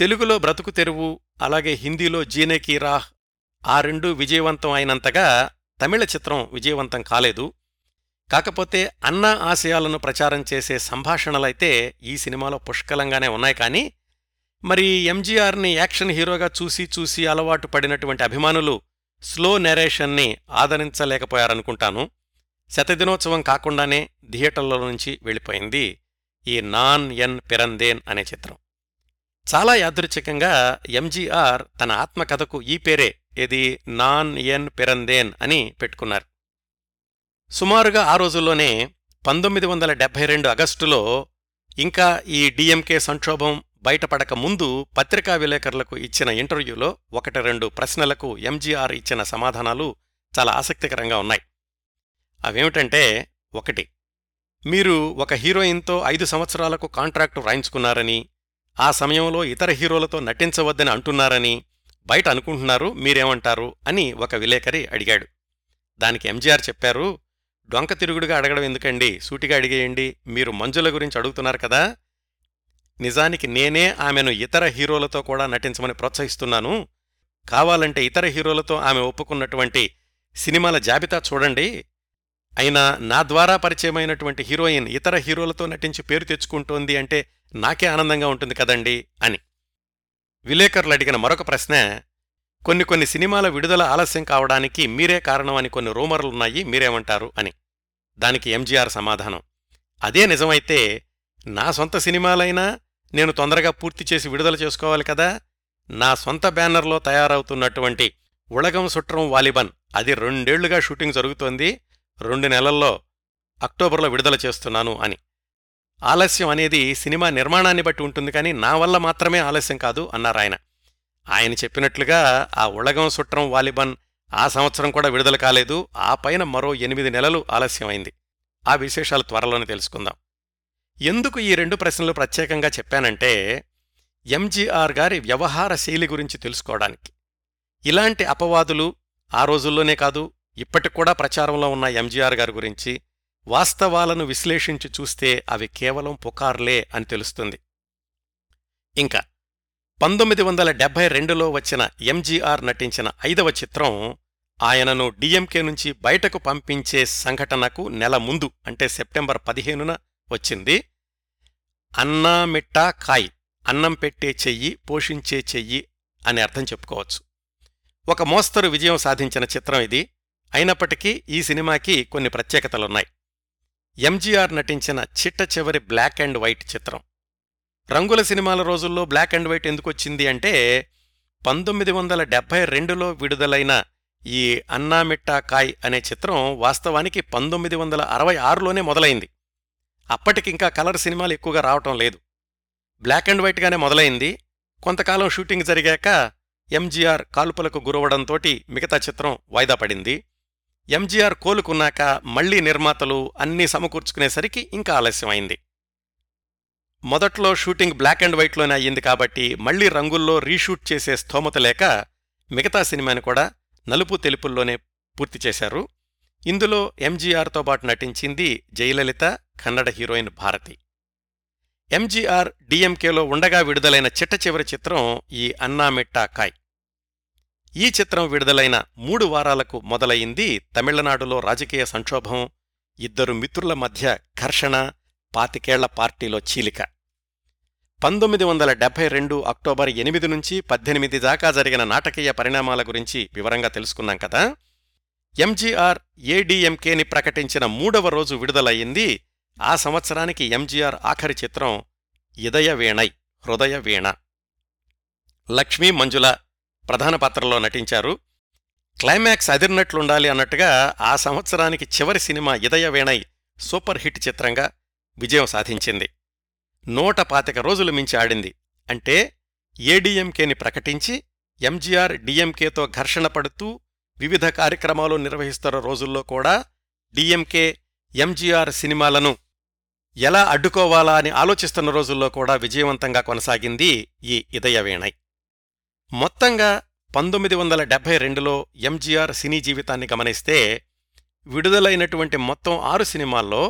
తెలుగులో బ్రతుకు తెరువు, అలాగే హిందీలో జీనే కీ రాహ్, ఆ రెండూ విజయవంతం అయినంతగా తమిళ చిత్రం విజయవంతం కాలేదు. కాకపోతే అన్నా ఆశయాలను ప్రచారం చేసే సంభాషణలైతే ఈ సినిమాలో పుష్కలంగానే ఉన్నాయి. కానీ మరి ఎంజీఆర్ని యాక్షన్ హీరోగా చూసి చూసి అలవాటు పడినటువంటి అభిమానులు స్లో నెరేషన్ని ఆదరించలేకపోయారనుకుంటాను. శతదినోత్సవం కాకుండానే థియేటర్ల నుంచి వెళ్ళిపోయింది ఈ నాన్ ఎన్ పిరందేన్ అనే చిత్రం. చాలా యాదృచ్ఛికంగా ఎంజీఆర్ తన ఆత్మకథకు ఈ పేరే, ఇది నాన్ ఎన్ పిరందేన్ అని పెట్టుకున్నారు. సుమారుగా ఆ రోజుల్లోనే 1972 ఆగస్టులో ఇంకా ఈ డిఎంకే సంక్షోభం బయటపడక ముందు పత్రికా విలేకరులకు ఇచ్చిన ఇంటర్వ్యూలో 1-2 ప్రశ్నలకు ఎంజీఆర్ ఇచ్చిన సమాధానాలు చాలా ఆసక్తికరంగా ఉన్నాయి. అవేమిటంటే, 1, మీరు ఒక హీరోయిన్తో 5 సంవత్సరాలకు కాంట్రాక్టు రాయించుకున్నారని, ఆ సమయంలో ఇతర హీరోలతో నటించవద్దని అంటున్నారని బయట అనుకుంటున్నారు, మీరేమంటారు అని ఒక విలేకరి అడిగాడు. దానికి ఎంజీఆర్ చెప్పారు, డొంక తిరుగుడుగా అడగడం ఎందుకండి, సూటిగా అడిగేయండి, మీరు మంజుల గురించి అడుగుతున్నారు కదా, నిజానికి నేనే ఆమెను ఇతర హీరోలతో కూడా నటించమని ప్రోత్సహిస్తున్నాను, కావాలంటే ఇతర హీరోలతో ఆమె ఒప్పుకున్నటువంటి సినిమాల జాబితా చూడండి, అయినా నా ద్వారా పరిచయమైనటువంటి హీరోయిన్ ఇతర హీరోలతో నటించి పేరు తెచ్చుకుంటోంది అంటే నాకే ఆనందంగా ఉంటుంది కదండి అని. విలేకరులు అడిగిన మరొక ప్రశ్న, కొన్ని సినిమాల విడుదల ఆలస్యం కావడానికి మీరే కారణం అని కొన్ని రూమర్లున్నాయి, మీరేమంటారు అని. దానికి ఎంజీఆర్ సమాధానం, అదే నిజమైతే నా సొంత సినిమాలైనా నేను తొందరగా పూర్తి చేసి విడుదల చేసుకోవాలి కదా, నా సొంత బ్యానర్లో తయారవుతున్నటువంటి ఉలగం సుట్రం వాలిబన్, అది 2 ఏళ్లుగా షూటింగ్ జరుగుతోంది, 2 నెలల్లో అక్టోబర్లో విడుదల చేస్తున్నాను అని. ఆలస్యం అనేది సినిమా నిర్మాణాన్ని బట్టి ఉంటుంది, కానీ నా వల్ల మాత్రమే ఆలస్యం కాదు అన్నారాయన. ఆయన చెప్పినట్లుగా ఆ ఉలగం సుట్రం వాలిబన్ ఆ సంవత్సరం కూడా విడుదల కాలేదు, ఆ పైన మరో 8 నెలలు ఆలస్యమైంది. ఆ విశేషాలు త్వరలోనే తెలుసుకుందాం. ఎందుకు ఈ 2 ప్రశ్నలు ప్రత్యేకంగా చెప్పానంటే, ఎంజీఆర్ గారి వ్యవహార శైలి గురించి తెలుసుకోవడానికి. ఇలాంటి అపవాదులు ఆ రోజుల్లోనే కాదు, ఇప్పటికూడా ప్రచారంలో ఉన్న ఎంజీఆర్ గారి గురించి వాస్తవాలను విశ్లేషించి చూస్తే అవి కేవలం పుకార్లే అని తెలుస్తుంది. ఇంకా 1972లో వచ్చిన ఎంజీఆర్ నటించిన 5వ చిత్రం ఆయనను డిఎంకే నుంచి బయటకు పంపించే సంఘటనకు నెల ముందు, అంటే సెప్టెంబర్ 15న వచ్చింది. అన్నామిట్టా కాయ్, అన్నం పెట్టే చెయ్యి పోషించే చెయ్యి అని అర్థం చెప్పుకోవచ్చు. ఒక మోస్తరు విజయం సాధించిన చిత్రం ఇది. అయినప్పటికీ ఈ సినిమాకి కొన్ని ప్రత్యేకతలున్నాయి. ఎంజీఆర్ నటించిన చిట్ట చివరి బ్లాక్ అండ్ వైట్ చిత్రం. రంగుల సినిమాల రోజుల్లో బ్లాక్ అండ్ వైట్ ఎందుకొచ్చింది అంటే, 1972లో విడుదలైన ఈ అన్నామిట్టా కాయ్ అనే చిత్రం వాస్తవానికి 1966లోనే మొదలైంది. అప్పటికింకా కలర్ సినిమాలు ఎక్కువగా రావటం లేదు. బ్లాక్ అండ్ వైట్గానే మొదలైంది. కొంతకాలం షూటింగ్ జరిగాక ఎంజీఆర్ కాల్పులకు గురవడంతోటి మిగతా చిత్రం వాయిదా పడింది. ఎంజీఆర్ కోలుకున్నాక మళ్లీ నిర్మాతలు అన్నీ సమకూర్చుకునేసరికి ఇంకా ఆలస్యమైంది. మొదట్లో షూటింగ్ బ్లాక్ అండ్ వైట్లోనే అయ్యింది కాబట్టి మళ్లీ రంగుల్లో రీషూట్ చేసే స్తోమత లేక మిగతా సినిమాని కూడా నలుపు తెలుపుల్లోనే పూర్తి చేశారు. ఇందులో ఎంజీఆర్తో పాటు నటించింది జయలలిత, కన్నడ హీరోయిన్ భారతి. ఎంజీఆర్ డిఎంకేలో ఉండగా విడుదలైన చిట్ట చివరి చిత్రం ఈ అన్నామిట్టా కాయ్. ఈ చిత్రం విడుదలైన 3 వారాలకు మొదలయింది తమిళనాడులో రాజకీయ సంక్షోభం, 2 మిత్రుల మధ్య ఘర్షణ, 25 ఏళ్ల పార్టీలో చీలిక. 1972 అక్టోబర్ 8 నుంచి 18 దాకా జరిగిన నాటకీయ పరిణామాల గురించి వివరంగా తెలుసుకున్నాం కదా. ఎంజీఆర్ ఏడీఎంకేని ప్రకటించిన 3వ రోజు విడుదలయ్యింది ఆ సంవత్సరానికి ఎంజీఆర్ ఆఖరి చిత్రం ఇదయవీణై, హృదయవీణ. లక్ష్మీ మంజుల ప్రధాన పాత్రలో నటించారు. క్లైమాక్స్ అదిరినట్లుండాలి అన్నట్టుగా ఆ సంవత్సరానికి చివరి సినిమా ఇదయవీణై సూపర్ హిట్ చిత్రంగా విజయం సాధించింది. 125 రోజులు మించి ఆడింది. అంటే ఏడీఎంకేని ప్రకటించి ఎంజీఆర్ డిఎంకేతో ఘర్షణ పడుతూ వివిధ కార్యక్రమాలు నిర్వహిస్తున్న రోజుల్లో కూడా డిఎంకే ఎంజీఆర్ సినిమాలను ఎలా అడ్డుకోవాలా అని ఆలోచిస్తున్న రోజుల్లో కూడా విజయవంతంగా కొనసాగింది ఈ ఇదయవీణై. మొత్తంగా 1972లో ఎంజీఆర్ సినీ జీవితాన్ని గమనిస్తే విడుదలైనటువంటి మొత్తం 6 సినిమాల్లో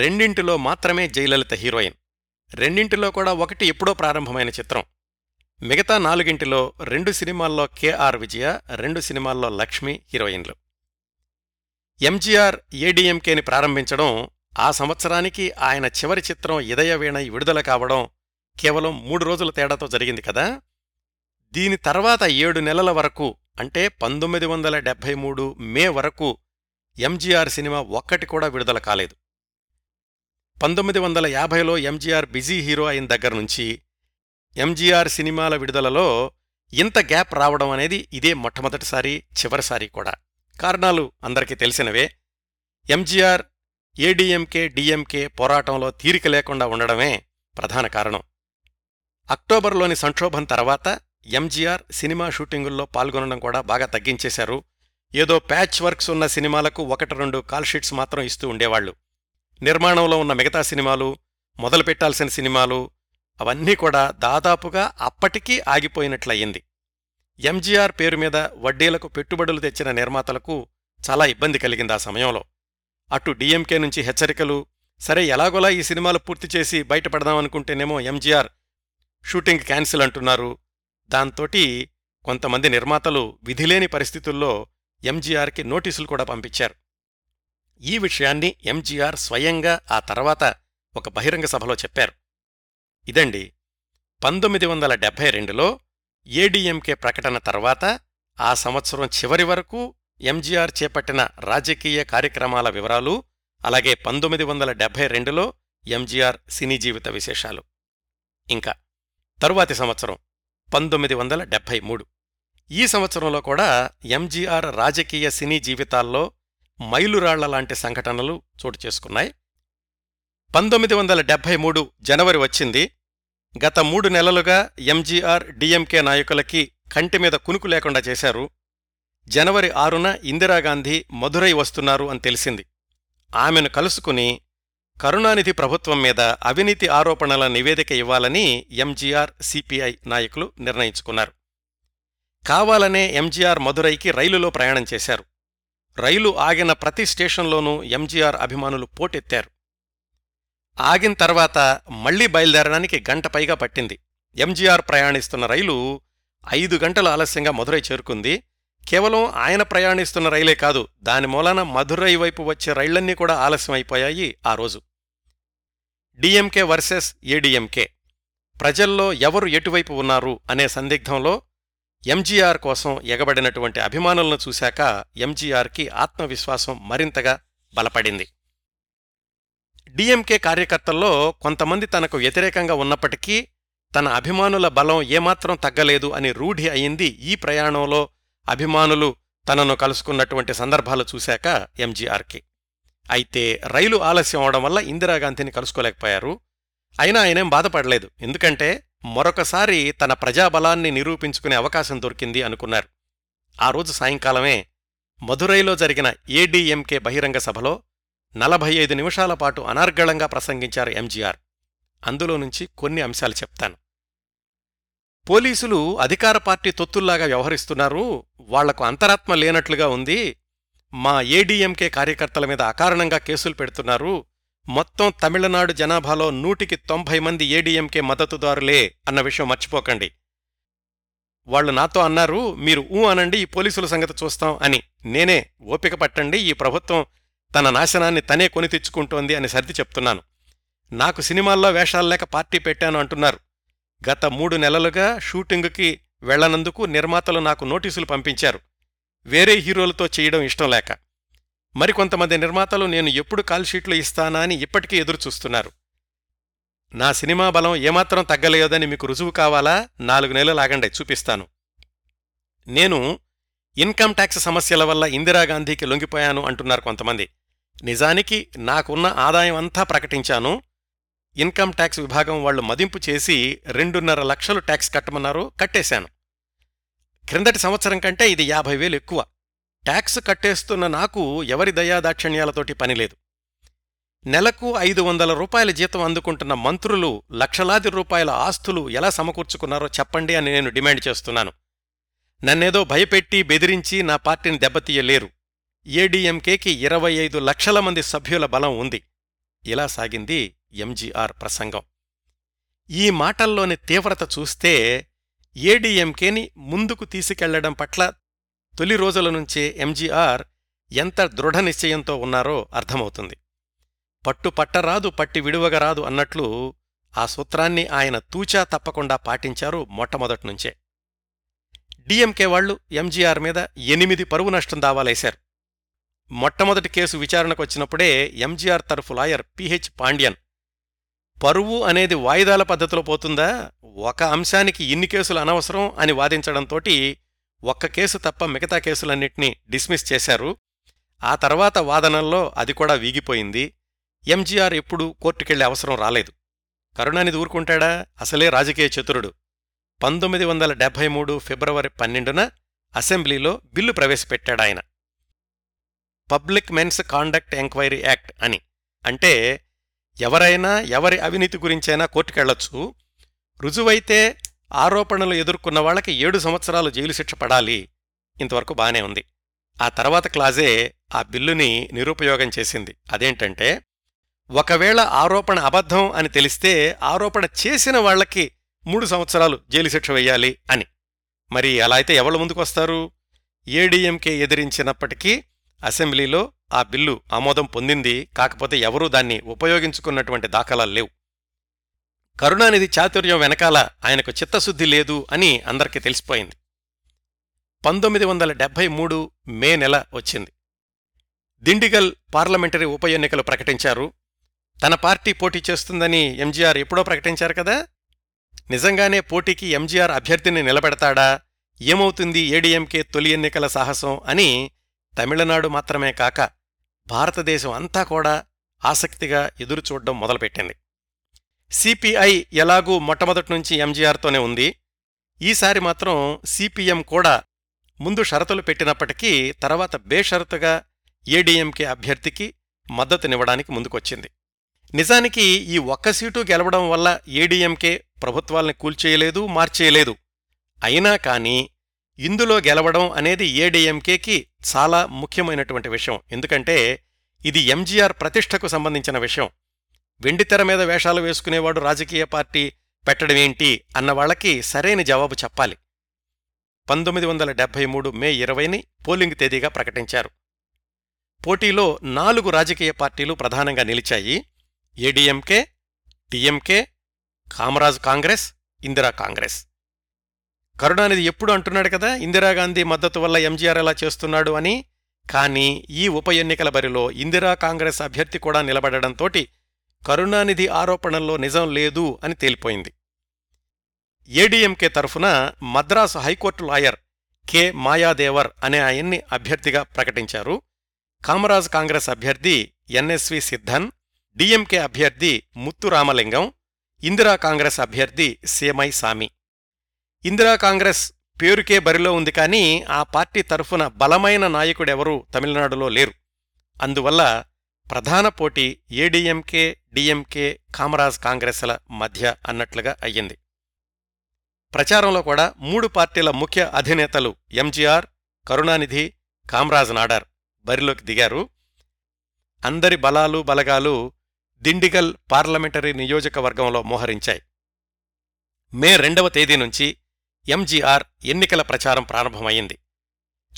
2లో మాత్రమే జయలలిత హీరోయిన్, 2లో కూడా ఒకటి ఎప్పుడో ప్రారంభమైన చిత్రం. మిగతా నాలుగింటిలో 2 సినిమాల్లో కేఆర్ విజయ, 2 సినిమాల్లో లక్ష్మి హీరోయిన్లు. ఎంజీఆర్ ఏడీఎంకేని ప్రారంభించడం, ఆ సంవత్సరానికి ఆయన చివరి చిత్రం ఇదయవీణై విడుదల కావడం కేవలం 3 రోజుల తేడాతో జరిగింది కదా. దీని తర్వాత 7 నెలల వరకు అంటే 1973 మే వరకు ఎంజీఆర్ సినిమా ఒక్కటి కూడా విడుదల కాలేదు. 1950లో ఎంజీఆర్ బిజీ హీరో అయిన దగ్గర్నుంచి ఎంజీఆర్ సినిమాల విడుదలలో ఇంత గ్యాప్ రావడం అనేది ఇదే మొట్టమొదటిసారి, చివరిసారి కూడా. కారణాలు అందరికీ తెలిసినవే. ఎంజీఆర్ ఏడీఎంకే డిఎంకే పోరాటంలో తీరిక లేకుండా ఉండడమే ప్రధాన కారణం. అక్టోబర్లోని సంక్షోభం తర్వాత ఎంజీఆర్ సినిమా షూటింగుల్లో పాల్గొనడం కూడా బాగా తగ్గించేశారు. ఏదో ప్యాచ్ వర్క్స్ ఉన్న సినిమాలకు 1-2 కాల్షీట్స్ మాత్రం ఇస్తూ ఉండేవాళ్లు. నిర్మాణంలో ఉన్న మిగతా సినిమాలు, మొదలుపెట్టాల్సిన సినిమాలు అవన్నీ కూడా దాదాపుగా అప్పటికీ ఆగిపోయినట్లయింది. ఎంజీఆర్ పేరు మీద వడ్డీలకు పెట్టుబడులు తెచ్చిన నిర్మాతలకు చాలా ఇబ్బంది కలిగింది ఆ సమయంలో. అటు డిఎంకే నుంచి హెచ్చరికలు. సరే, ఎలాగోలా ఈ సినిమాలు పూర్తి చేసి బయటపడదామనుకుంటేనేమో ఎంజీఆర్ షూటింగ్ క్యాన్సిల్ అంటున్నారు. దాంతోటి కొంతమంది నిర్మాతలు విధిలేని పరిస్థితుల్లో ఎంజీఆర్కి నోటీసులు కూడా పంపించారు. ఈ విషయాన్ని ఎంజీఆర్ స్వయంగా ఆ తర్వాత ఒక బహిరంగ సభలో చెప్పారు. ఇదండి 1972లో ఏడీఎంకే ప్రకటన తర్వాత ఆ సంవత్సరం చివరి వరకు ఎంజీఆర్ చేపట్టిన రాజకీయ కార్యక్రమాల వివరాలు, అలాగే 1972లో ఎంజీఆర్ సినీ జీవిత విశేషాలు. ఇంకా తరువాతి సంవత్సరం 1973, ఈ సంవత్సరంలో కూడా ఎంజీఆర్ రాజకీయ సినీ జీవితాల్లో మైలురాళ్లలాంటి సంఘటనలు చోటు చేసుకున్నాయి. 1973 జనవరి వచ్చింది. గత 3 నెలలుగా ఎంజీఆర్ డిఎంకే నాయకులకి కంటిమీద కునుకు లేకుండా చేశారు. జనవరి 6న ఇందిరాగాంధీ మధురై వస్తున్నారు అని తెలిసింది. ఆమెను కలుసుకుని కరుణానిధి ప్రభుత్వం మీద అవినీతి ఆరోపణల నివేదిక ఇవ్వాలని ఎంజీఆర్ సిపిఐ నాయకులు నిర్ణయించుకున్నారు. కావాలనే ఎంజీఆర్ మధురైకి రైలులో ప్రయాణం చేశారు. రైలు ఆగిన ప్రతి స్టేషన్లోనూ ఎంజీఆర్ అభిమానులు పోటెత్తారు. ఆగిన తర్వాత మళ్లీ బయలుదేరడానికి గంట పైగా పట్టింది. ఎంజీఆర్ ప్రయాణిస్తున్న రైలు 5 గంటలు ఆలస్యంగా మధురై చేరుకుంది. కేవలం ఆయన ప్రయాణిస్తున్న రైలే కాదు, దాని మూలాన మధురై వైపు వచ్చే రైళ్లన్నీ కూడా ఆలస్యమైపోయాయి ఆ రోజు. డిఎంకే వర్సెస్ ఏడీఎంకే, ప్రజల్లో ఎవరు ఎటువైపు ఉన్నారు అనే సందిగ్ధంలో ఎంజీఆర్ కోసం ఎగబడినటువంటి అభిమానులను చూశాక ఎంజీఆర్కి ఆత్మవిశ్వాసం మరింతగా బలపడింది. డిఎంకే కార్యకర్తల్లో కొంతమంది తనకు వ్యతిరేకంగా ఉన్నప్పటికీ తన అభిమానుల బలం ఏమాత్రం తగ్గలేదు అని రూఢి అయింది ఈ ప్రయాణంలో అభిమానులు తనను కలుసుకున్నటువంటి సందర్భాలు చూశాక ఎంజీఆర్కి. అయితే రైలు ఆలస్యం అవడం వల్ల ఇందిరాగాంధీని కలుసుకోలేకపోయారు. అయినా ఆయనేం బాధపడలేదు, ఎందుకంటే మరొకసారి తన ప్రజాబలాన్ని నిరూపించుకునే అవకాశం దొరికింది అనుకున్నారు. ఆ రోజు సాయంకాలమే మధురైలో జరిగిన ఏడీఎంకే బహిరంగ సభలో 45 నిమిషాల పాటు అనార్గళంగా ప్రసంగించారు ఎంజీఆర్. అందులో నుంచి కొన్ని అంశాలు చెప్తాను. పోలీసులు అధికార పార్టీ తొత్తుల్లాగా వ్యవహరిస్తున్నారు, వాళ్లకు అంతరాత్మ లేనట్లుగా ఉంది, మా ఏడీఎంకే కార్యకర్తల మీద అకారణంగా కేసులు పెడుతున్నారు, మొత్తం తమిళనాడు జనాభాలో 100కి 90 మంది ఏడీఎంకే మద్దతుదారులే అన్న విషయం మర్చిపోకండి. వాళ్లు నాతో అన్నారు, మీరు ఊ అనండి, ఈ పోలీసుల సంగతి చూస్తాం అని. నేనే, ఓపిక పట్టండి, ఈ ప్రభుత్వం తన నాశనాన్ని తనే కొని తెచ్చుకుంటోంది అని సర్ది చెప్తున్నాను. నాకు సినిమాల్లో వేషాలు లేక పార్టీ పెట్టాను అంటున్నారు. గత 3 నెలలుగా షూటింగుకి వెళ్లనందుకు నిర్మాతలు నాకు నోటీసులు పంపించారు, వేరే హీరోలతో చేయడం ఇష్టం లేక. మరికొంతమంది నిర్మాతలు నేను ఎప్పుడు కాల్షీట్లు ఇస్తానా అని ఇప్పటికీ ఎదురుచూస్తున్నారు. నా సినిమా బలం ఏమాత్రం తగ్గలేదని మీకు రుజువు కావాలా? 4 నెలలు ఆగండి, చూపిస్తాను. నేను ఇన్కమ్ ట్యాక్స్ సమస్యల వల్ల ఇందిరాగాంధీకి లొంగిపోయాను అంటున్నారు కొంతమంది. నిజానికి నాకున్న ఆదాయం అంతా ప్రకటించాను. ఇన్కమ్ ట్యాక్స్ విభాగం వాళ్లు మదింపు చేసి 2.5 లక్షలు ట్యాక్స్ కట్టమన్నారు, కట్టేశాను. క్రిందటి సంవత్సరం కంటే ఇది 50,000 ఎక్కువ. ట్యాక్స్ కట్టేస్తున్న నాకు ఎవరి దయాదాక్షిణ్యాలతోటి పనిలేదు. నెలకు 500 రూపాయల జీతం అందుకుంటున్న మంత్రులు లక్షలాది రూపాయల ఆస్తులు ఎలా సమకూర్చుకున్నారో చెప్పండి అని నేను డిమాండ్ చేస్తున్నాను. నన్నేదో భయపెట్టి బెదిరించి నా పార్టీని దెబ్బతీయలేరు. ఏడీఎంకేకి 25 లక్షల మంది సభ్యుల బలం ఉంది. ఇలా సాగింది ఎంజీఆర్ ప్రసంగం. ఈ మాటల్లోని తీవ్రత చూస్తే ఏడీఎంకేని ముందుకు తీసుకెళ్లడం పట్ల తొలి రోజుల నుంచే ఎంజీఆర్ ఎంత దృఢనిశ్చయంతో ఉన్నారో అర్థమవుతుంది. పట్టు పట్టరాదు పట్టి విడువగరాదు అన్నట్లు ఆ సూత్రాన్ని ఆయన తూచా తప్పకుండా పాటించారు మొట్టమొదటినుంచే. డీఎంకే వాళ్లు ఎంజీఆర్ మీద 8 పరువు నష్టం దావాలేశారు. మొట్టమొదటి కేసు విచారణకొచ్చినప్పుడే ఎంజీఆర్ తరఫు లాయర్ పిహెచ్ పాండ్యన్, పరువు అనేది వాయిదాల పద్ధతిలో పోతుందా, ఒక అంశానికి ఇన్ని కేసులు అనవసరం అని వాదించడంతోటి ఒక్క కేసు తప్ప మిగతా కేసులన్నింటినీ డిస్మిస్ చేశారు. ఆ తర్వాత వాదనల్లో అది కూడా వీగిపోయింది. ఎంజీఆర్ ఎప్పుడూ కోర్టుకెళ్లే అవసరం రాలేదు. కరుణానిధి ఊరుకుంటాడా? అసలే రాజకీయ చతురుడు. 1973 ఫిబ్రవరి 12న అసెంబ్లీలో బిల్లు ప్రవేశపెట్టాడాయన, public men's conduct enquiry act అని. అంటే ఎవరైనా ఎవరి అవినీతి గురించైనా కోర్టుకెళ్లొచ్చు, రుజువైతే ఆరోపణలు ఎదుర్కొన్న వాళ్ళకి 7 సంవత్సరాలు జైలు శిక్ష పడాలి. ఇంతవరకు బానే ఉంది. ఆ తర్వాత క్లాజే ఆ బిల్లుని నిరుపయోగం చేసింది. అదేంటంటే, ఒకవేళ ఆరోపణ అబద్ధం అని తెలిస్తే ఆరోపణ చేసిన వాళ్లకి 3 సంవత్సరాలు జైలు శిక్ష వెయ్యాలి అని. మరి అలా అయితే ఎవళ్ళు ముందుకొస్తారు? ఏడీఎంకే ఎదిరించినప్పటికీ అసెంబ్లీలో ఆ బిల్లు ఆమోదం పొందింది. కాకపోతే ఎవరూ దాన్ని ఉపయోగించుకున్నటువంటి దాఖలాలు లేవు. కరుణానిధి చాతుర్యం వెనకాల ఆయనకు చిత్తశుద్ధి లేదు అని అందరికీ తెలిసిపోయింది. 1973 మే నెల వచ్చింది. దిండిగల్ పార్లమెంటరీ ఉప ఎన్నికలు ప్రకటించారు. తన పార్టీ పోటీ చేస్తుందని ఎంజీఆర్ ఎప్పుడో ప్రకటించారు కదా. నిజంగానే పోటీకి ఎంజీఆర్ అభ్యర్థిని నిలబెడతాడా? ఏమవుతుంది ఏడీఎంకే తొలి ఎన్నికల సాహసం అని తమిళనాడు మాత్రమే కాక భారతదేశం అంతా కూడా ఆసక్తిగా ఎదురుచూడడం మొదలుపెట్టింది. సిపిఐ ఎలాగూ మొట్టమొదటి నుంచి ఎంజీఆర్తోనే ఉంది. ఈసారి మాత్రం సిపిఎం కూడా ముందు షరతులు పెట్టినప్పటికీ తర్వాత బేషరతుగా ఏడీఎంకే అభ్యర్థికి మద్దతునివ్వడానికి ముందుకొచ్చింది. నిజానికి ఈ ఒక్క సీటు గెలవడం వల్ల ఏడీఎంకే ప్రభుత్వాల్ని కూల్చేయలేదు, మార్చేయలేదు. అయినా కానీ ఇందులో గెలవడం అనేది ఏడీఎంకేకి చాలా ముఖ్యమైనటువంటి విషయం. ఎందుకంటే ఇది ఎంజీఆర్ ప్రతిష్టకు సంబంధించిన విషయం. వెండితెర మీద వేషాలు వేసుకునేవాడు రాజకీయ పార్టీ పెట్టడమేంటి అన్నవాళ్లకి సరైన జవాబు చెప్పాలి. 1973 మే 20ని పోలింగ్ తేదీగా ప్రకటించారు. పోటీలో 4 రాజకీయ పార్టీలు ప్రధానంగా నిలిచాయి. ఏడీఎంకే, టీఎంకే, కామరాజ్ కాంగ్రెస్, ఇందిరా కాంగ్రెస్. కరుణానిధి ఎప్పుడు అంటున్నాడు కదా ఇందిరాగాంధీ మద్దతు వల్ల ఎంజీఆర్ ఎలా చేస్తున్నాడు అని. కానీ ఈ ఉప ఎన్నికల బరిలో ఇందిరా కాంగ్రెస్ అభ్యర్థి కూడా నిలబడడంతోటి కరుణానిధి ఆరోపణల్లో నిజం లేదు అని తేలిపోయింది. ఏడీఎంకే తరఫున Madras high court lawyer K Mayadevar అనే ఆయన్ని అభ్యర్థిగా ప్రకటించారు. కామరాజ్ కాంగ్రెస్ అభ్యర్థి ఎన్ఎస్వి సిద్ధన్, డీఎంకే అభ్యర్థి ముత్తురామలింగం, ఇందిరా కాంగ్రెస్ అభ్యర్థి సేమై సామి. ఇందిరా కాంగ్రెస్ పేరుకే బరిలో ఉంది కానీ ఆ పార్టీ తరఫున బలమైన నాయకుడెవరూ తమిళనాడులో లేరు. అందువల్ల ప్రధాన పోటీ ఏడీఎంకే, డీఎంకే, కామరాజ్ కాంగ్రెస్ల మధ్య అన్నట్లుగా అయ్యింది. ప్రచారంలో కూడా 3 పార్టీల ముఖ్య అధినేతలు ఎంజీఆర్, కరుణానిధి, కామరాజ్ నాడార్ బరిలోకి దిగారు. అందరి బలాలు బలగాలు దిండిగల్ పార్లమెంటరీ నియోజకవర్గంలో మోహరించాయి. మే 2వ తేదీ నుంచి ఎంజీఆర్ ఎన్నికల ప్రచారం ప్రారంభమైంది.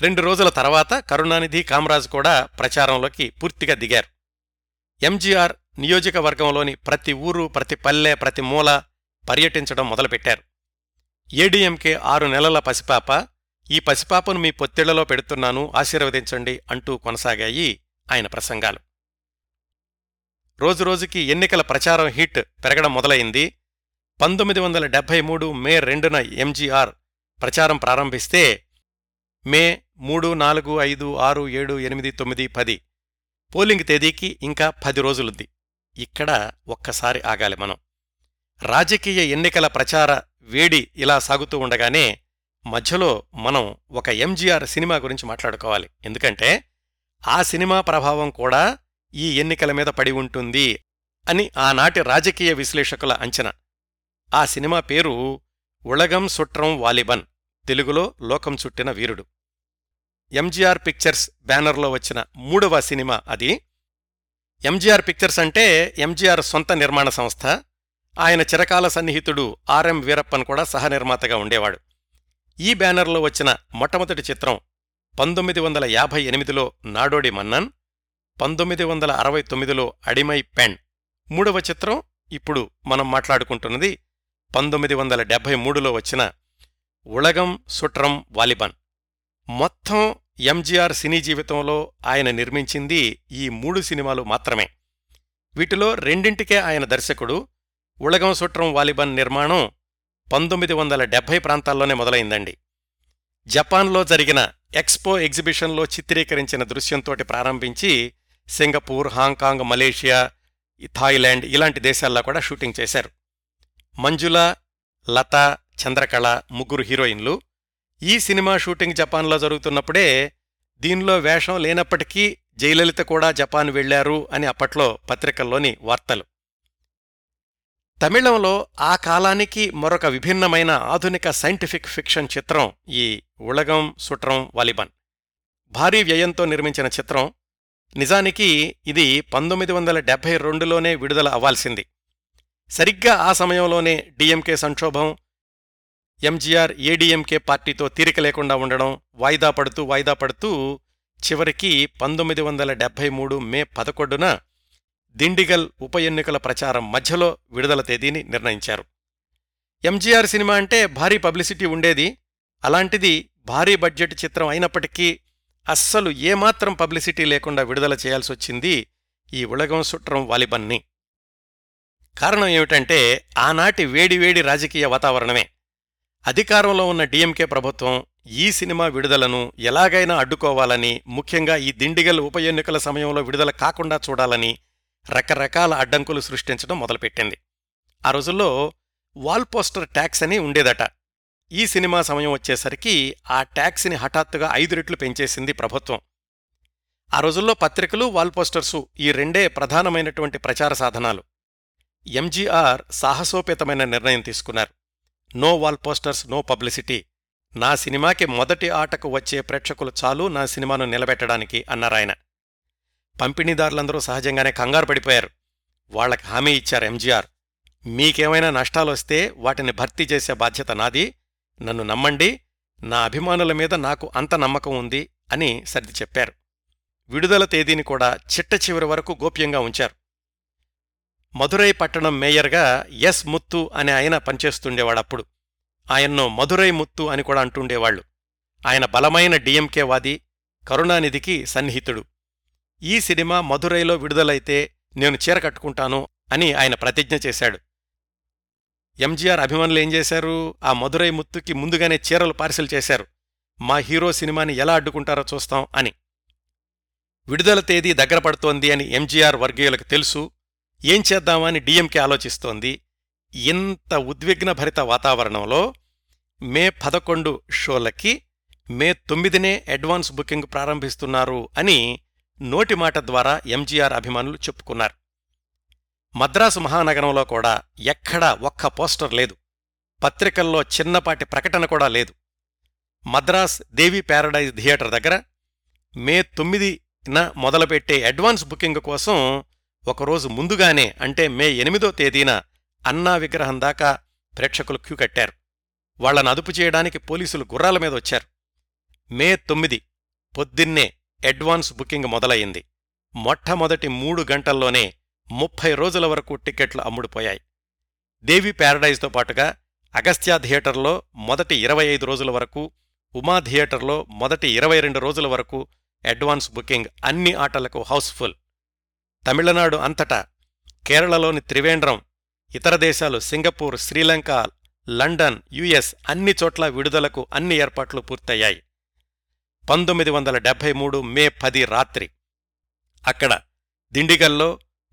2 రోజుల తర్వాత కరుణానిధి, కామరాజ్ కూడా ప్రచారంలోకి పూర్తిగా దిగారు. ఎంజీఆర్ నియోజకవర్గంలోని ప్రతి ఊరు, ప్రతి పల్లె, ప్రతి మూల పర్యటించడం మొదలుపెట్టారు. ఏడీఎంకే 6 నెలల పసిపాప, ఈ పసిపాపను మీ పొత్తిళ్లలో పెడుతున్నాను, ఆశీర్వదించండి అంటూ కొనసాగాయి ఆయన ప్రసంగాలు. రోజురోజుకి ఎన్నికల ప్రచారం హీట్ పెరగడం మొదలైంది. 1973 మే 2న ఎంజీఆర్ ప్రచారం ప్రారంభిస్తే మే 3, 4, 5, 6, 7, 8, 9, 10 పోలింగ్ తేదీకి ఇంకా 10 రోజులుంది. ఇక్కడ ఒక్కసారి ఆగాలి మనం. రాజకీయ ఎన్నికల ప్రచార వేడి ఇలా సాగుతూ ఉండగానే మధ్యలో మనం ఒక ఎంజీఆర్ సినిమా గురించి మాట్లాడుకోవాలి. ఎందుకంటే ఆ సినిమా ప్రభావం కూడా ఈ ఎన్నికల మీద పడి ఉంటుంది అని ఆనాటి రాజకీయ విశ్లేషకుల అంచనా. ఆ సినిమా పేరు ఉలగం సుట్రం వాలిబన్, తెలుగులో లోకం చుట్టిన వీరుడు. ఎంజీఆర్ పిక్చర్స్ బ్యానర్లో వచ్చిన 3వ సినిమా అది. ఎంజీఆర్ పిక్చర్స్ అంటే ఎంజీఆర్ సొంత నిర్మాణ సంస్థ. ఆయన చిరకాల సన్నిహితుడు ఆర్ఎం వీరప్పన్ కూడా సహనిర్మాతగా ఉండేవాడు. ఈ బ్యానర్లో వచ్చిన మొట్టమొదటి చిత్రం 1958లో నాడోడి మన్నన్, 1969లో అడిమై పెన్. మూడవ చిత్రం ఇప్పుడు మనం మాట్లాడుకుంటున్నది 1973లో వచ్చిన ఉలగం సుట్రం వాలిబన్. మొత్తం ఎంజీఆర్ సినీ జీవితంలో ఆయన నిర్మించింది ఈ 3 సినిమాలు మాత్రమే. వీటిలో 2కే ఆయన దర్శకుడు. ఉలగం సుట్రం వాలిబన్ నిర్మాణం 1970 ప్రాంతాల్లోనే మొదలైందండి. జపాన్లో జరిగిన ఎక్స్పో ఎగ్జిబిషన్లో చిత్రీకరించిన దృశ్యంతోటి ప్రారంభించి సింగపూర్, హాంకాంగ్, మలేషియా, థాయిలాండ్ ఇలాంటి దేశాల్లో కూడా షూటింగ్ చేశారు. మంజుల, లత, చంద్రకళ ముగ్గురు హీరోయిన్లు. ఈ సినిమా షూటింగ్ జపాన్లో జరుగుతున్నప్పుడే దీనిలో వేషం లేనప్పటికీ జయలలిత కూడా జపాన్ వెళ్లారు అని అప్పట్లో పత్రికల్లోని వార్తలు. తమిళంలో ఆ కాలానికి మరొక విభిన్నమైన ఆధునిక సైంటిఫిక్ ఫిక్షన్ చిత్రం ఈ ఉలగం సుట్రం వాలిబన్. భారీ వ్యయంతో నిర్మించిన చిత్రం. నిజానికి ఇది 1972లోనే విడుదల అవ్వాల్సింది. సరిగ్గా ఆ సమయంలోనే డిఎంకే సంక్షోభం, ఎంజీఆర్ ఏడీఎంకే పార్టీతో తీరిక లేకుండా ఉండడం, వాయిదా పడుతూ చివరికి 1973 మే 11న దిండిగల్ ఉప ఎన్నికల ప్రచారం మధ్యలో విడుదల తేదీని నిర్ణయించారు. ఎంజీఆర్ సినిమా అంటే భారీ పబ్లిసిటీ ఉండేది. అలాంటిది భారీ బడ్జెట్ చిత్రం అయినప్పటికీ అస్సలు ఏమాత్రం పబ్లిసిటీ లేకుండా విడుదల చేయాల్సొచ్చింది ఈ ఉలగం సుట్రం వాలిబన్ని. కారణం ఏమిటంటే ఆనాటి వేడివేడి రాజకీయ వాతావరణమే. అధికారంలో ఉన్న డిఎంకే ప్రభుత్వం ఈ సినిమా విడుదలను ఎలాగైనా అడ్డుకోవాలని, ముఖ్యంగా ఈ దిండిగల్ ఉప ఎన్నికల సమయంలో విడుదల కాకుండా చూడాలని రకరకాల అడ్డంకులు సృష్టించడం మొదలుపెట్టింది. ఆ రోజుల్లో వాల్ పోస్టర్ ట్యాక్స్ అని ఉండేదట. ఈ సినిమా సమయం వచ్చేసరికి ఆ ట్యాక్స్ని హఠాత్తుగా 5 రెట్లు పెంచేసింది ప్రభుత్వం. ఆ రోజుల్లో పత్రికలు, వాల్ పోస్టర్సు ఈ 2 ప్రధానమైనటువంటి ప్రచార సాధనాలు. ఎంజీఆర్ సాహసోపేతమైన నిర్ణయం తీసుకున్నారు. No wall posters, no publicity. నా సినిమాకి మొదటి ఆటకు వచ్చే ప్రేక్షకులు చాలు నా సినిమాను నిలబెట్టడానికి అన్నారాయన. పంపిణీదారులందరూ సహజంగానే కంగారు పడిపోయారు. వాళ్లకి హామీ ఇచ్చారు ఎంజీఆర్, మీకేమైనా నష్టాలొస్తే వాటిని భర్తీ చేసే బాధ్యత నాది, నన్ను నమ్మండి, నా అభిమానుల మీద నాకు అంత నమ్మకం ఉంది అని సర్ది చెప్పారు. విడుదల తేదీని కూడా చిట్ట చివరి వరకు గోప్యంగా ఉంచారు. మధురై పట్టణం మేయర్గా ఎస్ ముత్తు అనే ఆయన పనిచేస్తుండేవాడప్పుడు. ఆయన్ను మధురై ముత్తు అని కూడా అంటుండేవాళ్లు. ఆయన బలమైన డిఎంకే వాది, కరుణానిధికి సన్నిహితుడు. ఈ సినిమా మధురైలో విడుదలైతే నేను చీర కట్టుకుంటాను అని ఆయన ప్రతిజ్ఞ చేశాడు. ఎంజీఆర్ అభిమానులు ఏం చేశారు? ఆ మధురై ముత్తుకి ముందుగానే చీరలు పార్సిల్ చేశారు. మా హీరో సినిమాని ఎలా అడ్డుకుంటారో చూస్తాం అని. విడుదల తేదీ దగ్గర పడుతోంది అని ఎంజీఆర్ వర్గీయులకు తెలుసు. ఏం చేద్దామని డిఎంకే ఆలోచిస్తోంది. ఇంత ఉద్విగ్నభరిత వాతావరణంలో మే 11 షోలకి మే 9నే అడ్వాన్స్ బుకింగ్ ప్రారంభిస్తున్నారు అని నోటిమాట ద్వారా ఎంజీఆర్ అభిమానులు చెప్పుకున్నారు. మద్రాసు మహానగరంలో కూడా ఎక్కడా ఒక్క పోస్టర్ లేదు. పత్రికల్లో చిన్నపాటి ప్రకటన కూడా లేదు. మద్రాస్ దేవి ప్యారడైజ్ థియేటర్ దగ్గర మే 9న మొదలుపెట్టే అడ్వాన్స్ బుకింగ్ కోసం ఒకరోజు ముందుగానే, అంటే మే 8వ తేదీన అన్నా విగ్రహం దాకా ప్రేక్షకులు క్యూ కట్టారు. వాళ్లను అదుపు చేయడానికి పోలీసులు గుర్రాల మీద వచ్చారు. మే 9 పొద్దున్నే అడ్వాన్స్ బుకింగ్ మొదలయ్యింది. మొట్టమొదటి 3 గంటల్లోనే 30 రోజుల వరకు టిక్కెట్లు అమ్ముడుపోయాయి. దేవి ప్యారడైజ్తో పాటుగా అగస్త్యా థియేటర్లో మొదటి 25 రోజుల వరకు, ఉమా థియేటర్లో మొదటి 22 రోజుల వరకు అడ్వాన్స్ బుకింగ్. అన్ని ఆటలకు హౌస్ఫుల్. తమిళనాడు అంతటా, కేరళలోని త్రివేండ్రం, ఇతర దేశాలు సింగపూర్, శ్రీలంక, లండన్, యుఎస్ అన్ని చోట్ల విడుదలకు అన్ని ఏర్పాట్లు పూర్తయ్యాయి. 1973 మే 10 రాత్రి అక్కడ దిండిగల్లో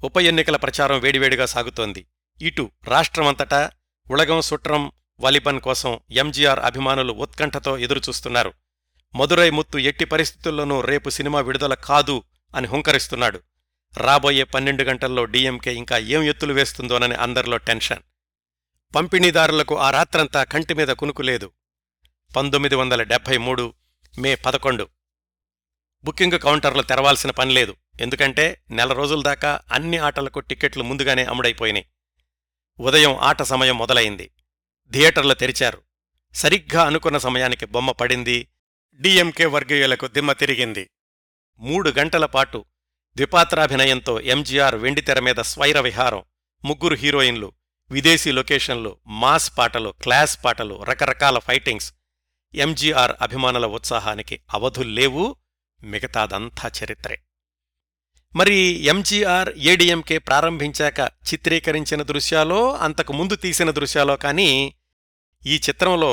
ఉప ఎన్నికల ప్రచారం వేడివేడిగా సాగుతోంది. ఇటు రాష్ట్రమంతటా ఉలగం సుట్రం వాలిబన్ కోసం ఎంజీఆర్ అభిమానులు ఉత్కంఠతో ఎదురుచూస్తున్నారు. మధురై ముత్తు ఎట్టి పరిస్థితుల్లోనూ రేపు సినిమా విడుదల కాదు అని హుంకరిస్తున్నాడు. రాబోయే 12 గంటల్లో డిఎంకే ఇంకా ఏం ఎత్తులు వేస్తుందోనని అందరిలో టెన్షన్. పంపిణీదారులకు ఆ రాత్రంతా కంటిమీద కునుకులేదు. 1973 మే 11 బుకింగ్ కౌంటర్లు తెరవాల్సిన పనిలేదు. ఎందుకంటే నెల రోజుల దాకా అన్ని ఆటలకు టిక్కెట్లు ముందుగానే అమ్ముడైపోయినాయి. ఉదయం ఆట సమయం మొదలైంది. థియేటర్లు తెరిచారు. సరిగ్గా అనుకున్న సమయానికి బొమ్మ పడింది. డిఎంకే వర్గీయులకు దిమ్మ తిరిగింది. 3 గంటలపాటు ద్విపాత్రాభినయంతో ఎంజీఆర్ వెండితెర మీద స్వైర విహారం. ముగ్గురు హీరోయిన్లు, విదేశీ లొకేషన్లు, మాస్ పాటలు, క్లాస్ పాటలు, రకరకాల ఫైటింగ్స్. ఎంజీఆర్ అభిమానుల ఉత్సాహానికి అవధుల్లేవు. మిగతాదంతా చరిత్రే. మరి ఎంజీఆర్ ఏడీఎంకే ప్రారంభించాక చిత్రీకరించిన దృశ్యాలో, అంతకు ముందు తీసిన దృశ్యాలో కానీ ఈ చిత్రంలో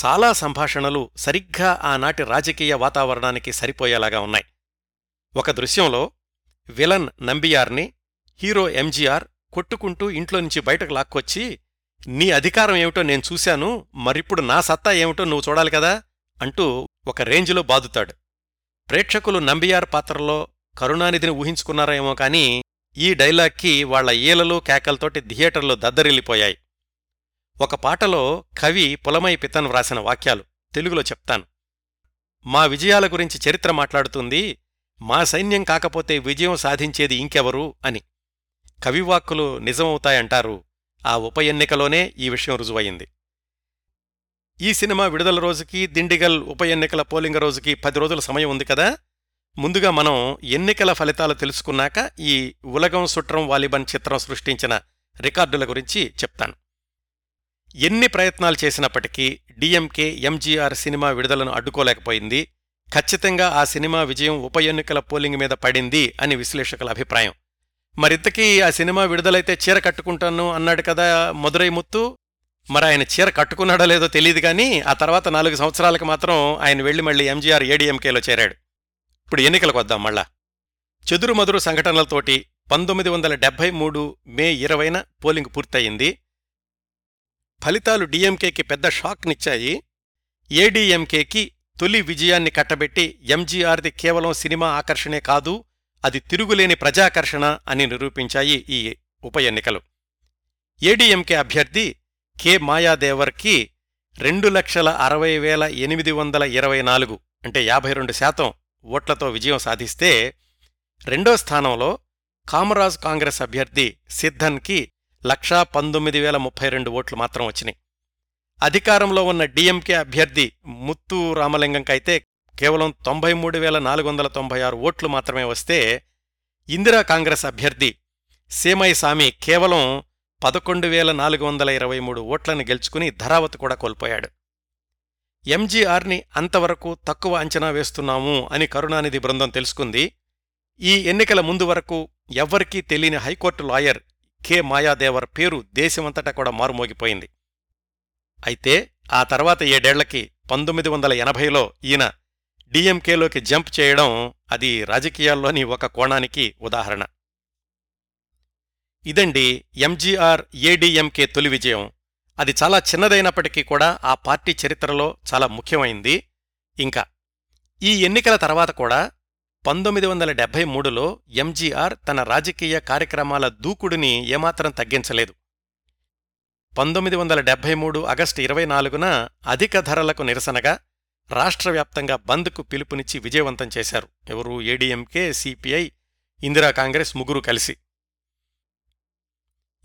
చాలా సంభాషణలు సరిగ్గా ఆనాటి రాజకీయ వాతావరణానికి సరిపోయేలాగా ఉన్నాయి. ఒక దృశ్యంలో విలన్ నంబియార్ని హీరో ఎంజీఆర్ కొట్టుకుంటూ ఇంట్లో నుంచి బయటకు లాక్కొచ్చి, నీ అధికారం ఏమిటో నేను చూశాను, మరిప్పుడు నా సత్తా ఏమిటో నువ్వు చూడాలి కదా అంటూ ఒక రేంజ్లో బాదుతాడు. ప్రేక్షకులు నంబియార్ పాత్రలో కరుణానిధిని ఊహించుకున్నారేమో కానీ ఈ డైలాగ్కి వాళ్ల ఏలలు కేకలతోటి థియేటర్లు దద్దరిల్లిపోయాయి. ఒక పాటలో కవి పులమై పితన్ వ్రాసిన వాక్యాలు తెలుగులో చెప్తాను. మా విజయాల గురించి చరిత్ర మాట్లాడుతుంది, మా సైన్యం కాకపోతే విజయం సాధించేది ఇంకెవరు అని. కవివాక్కులు నిజమవుతాయంటారు. ఆ ఉప ఎన్నికలోనే ఈ విషయం రుజువయింది. ఈ సినిమా విడుదల రోజుకి దిండిగల్ ఉప ఎన్నికల పోలింగ్ రోజుకి 10 రోజుల సమయం ఉంది కదా. ముందుగా మనం ఎన్నికల ఫలితాలు తెలుసుకున్నాక ఈ ఉలగం సుట్రం వాలిబన్ చిత్రం సృష్టించిన రికార్డుల గురించి చెప్తాను. ఎన్ని ప్రయత్నాలు చేసినప్పటికీ డిఎంకే ఎంజీఆర్ సినిమా విడుదలను అడ్డుకోలేకపోయింది. ఖచ్చితంగా ఆ సినిమా విజయం ఉప ఎన్నికల పోలింగ్ మీద పడింది అని విశ్లేషకుల అభిప్రాయం. మరింతకీ ఆ సినిమా విడుదలైతే చీర కట్టుకుంటాను అన్నాడు కదా మధురై ముత్తు. మరి ఆయన చీర కట్టుకున్నాడో లేదో తెలియదు కానీ ఆ తర్వాత 4 సంవత్సరాలకు మాత్రం ఆయన వెళ్ళి మళ్ళీ ఎంజీఆర్ ఏడీఎంకేలో చేరాడు. ఇప్పుడు ఎన్నికలకు వద్దాం. మళ్ళా చెదురుమదురు సంఘటనలతోటి 1973 మే 20న పోలింగ్ పూర్తయింది. ఫలితాలు డిఎంకేకి పెద్ద షాక్నిచ్చాయి. ఏడీఎంకేకి తొలి విజయాన్ని కట్టబెట్టి ఎంజీఆర్ది కేవలం సినిమా ఆకర్షణే కాదు, అది తిరుగులేని ప్రజాకర్షణ అని నిరూపించాయి ఈ ఉప ఎన్నికలు. ఏడీఎంకే అభ్యర్థి కె మాయాదేవర్కి 2,60,824 అంటే 52% ఓట్లతో విజయం సాధిస్తే, రెండో స్థానంలో కామరాజ్ కాంగ్రెస్ అభ్యర్థి సిద్ధన్కి 1,19,032 ఓట్లు మాత్రం వచ్చినాయి. అధికారంలో ఉన్న డిఎంకే అభ్యర్థి ముత్తు రామలింగంకైతే కేవలం 93,496 ఓట్లు మాత్రమే వస్తే, ఇందిరా కాంగ్రెస్ అభ్యర్థి సేమైసామి కేవలం 11,423 ఓట్లను గెలుచుకుని ధరావతి కూడా కోల్పోయాడు. ఎంజీఆర్ని అంతవరకు తక్కువ అంచనా వేస్తున్నాము అని కరుణానిధి బృందం తెలుసుకుంది. ఈ ఎన్నికల ముందు వరకు ఎవ్వరికీ తెలియని హైకోర్టు లాయర్ కె మాయాదేవర్ పేరు దేశమంతటా కూడా మారుమోగిపోయింది. అయితే ఆ తర్వాత 7 ఏళ్లకి 1980లో ఈయన డిఎంకేలోకి జంప్ చేయడం అది రాజకీయాల్లోని ఒక కోణానికి ఉదాహరణ. ఇదండి ఎంజీఆర్ ఏడీఎంకే తొలి విజయం. అది చాలా చిన్నదైనప్పటికీ కూడా ఆ పార్టీ చరిత్రలో చాలా ముఖ్యమైంది. ఇంకా ఈ ఎన్నికల తర్వాత కూడా 1973లో ఎంజీఆర్ తన రాజకీయ కార్యక్రమాల దూకుడుని ఏమాత్రం తగ్గించలేదు. 1973 ఆగస్టు 24న అధిక ధరలకు నిరసనగా రాష్ట్రవ్యాప్తంగా బంద్కు పిలుపునిచ్చి విజయవంతం చేశారు. ఎవరు? ఏడీఎంకే, సిపిఐ, ఇందిరా కాంగ్రెస్ ముగ్గురు కలిసి.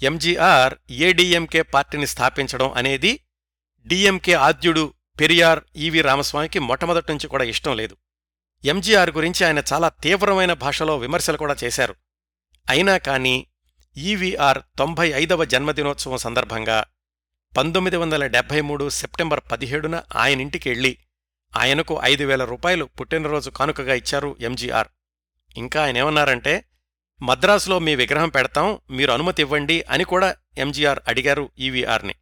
ఎంజీఆర్ ఏడీఎంకే పార్టీని స్థాపించడం అనేది డిఎంకే ఆద్యుడు పెరియార్ ఈవి రామస్వామికి మొట్టమొదటి నుంచి కూడా ఇష్టం లేదు. ఎంజీఆర్ గురించి ఆయన చాలా తీవ్రమైన భాషలో విమర్శలు కూడా చేశారు. అయినా కానీ ఈవీఆర్ 95వ జన్మదినోత్సవం సందర్భంగా 1973 సెప్టెంబర్ 17న ఆయనింటికి వెళ్ళి ఆయనకు 5,000 రూపాయలు పుట్టినరోజు కానుకగా ఇచ్చారు ఎంజీఆర్. ఇంకా ఆయనేమన్నారంటే, మద్రాసులో మీ విగ్రహం పెడతాం, మీరు అనుమతి ఇవ్వండి అని కూడా ఎంజీఆర్ అడిగారు ఈవీఆర్ని.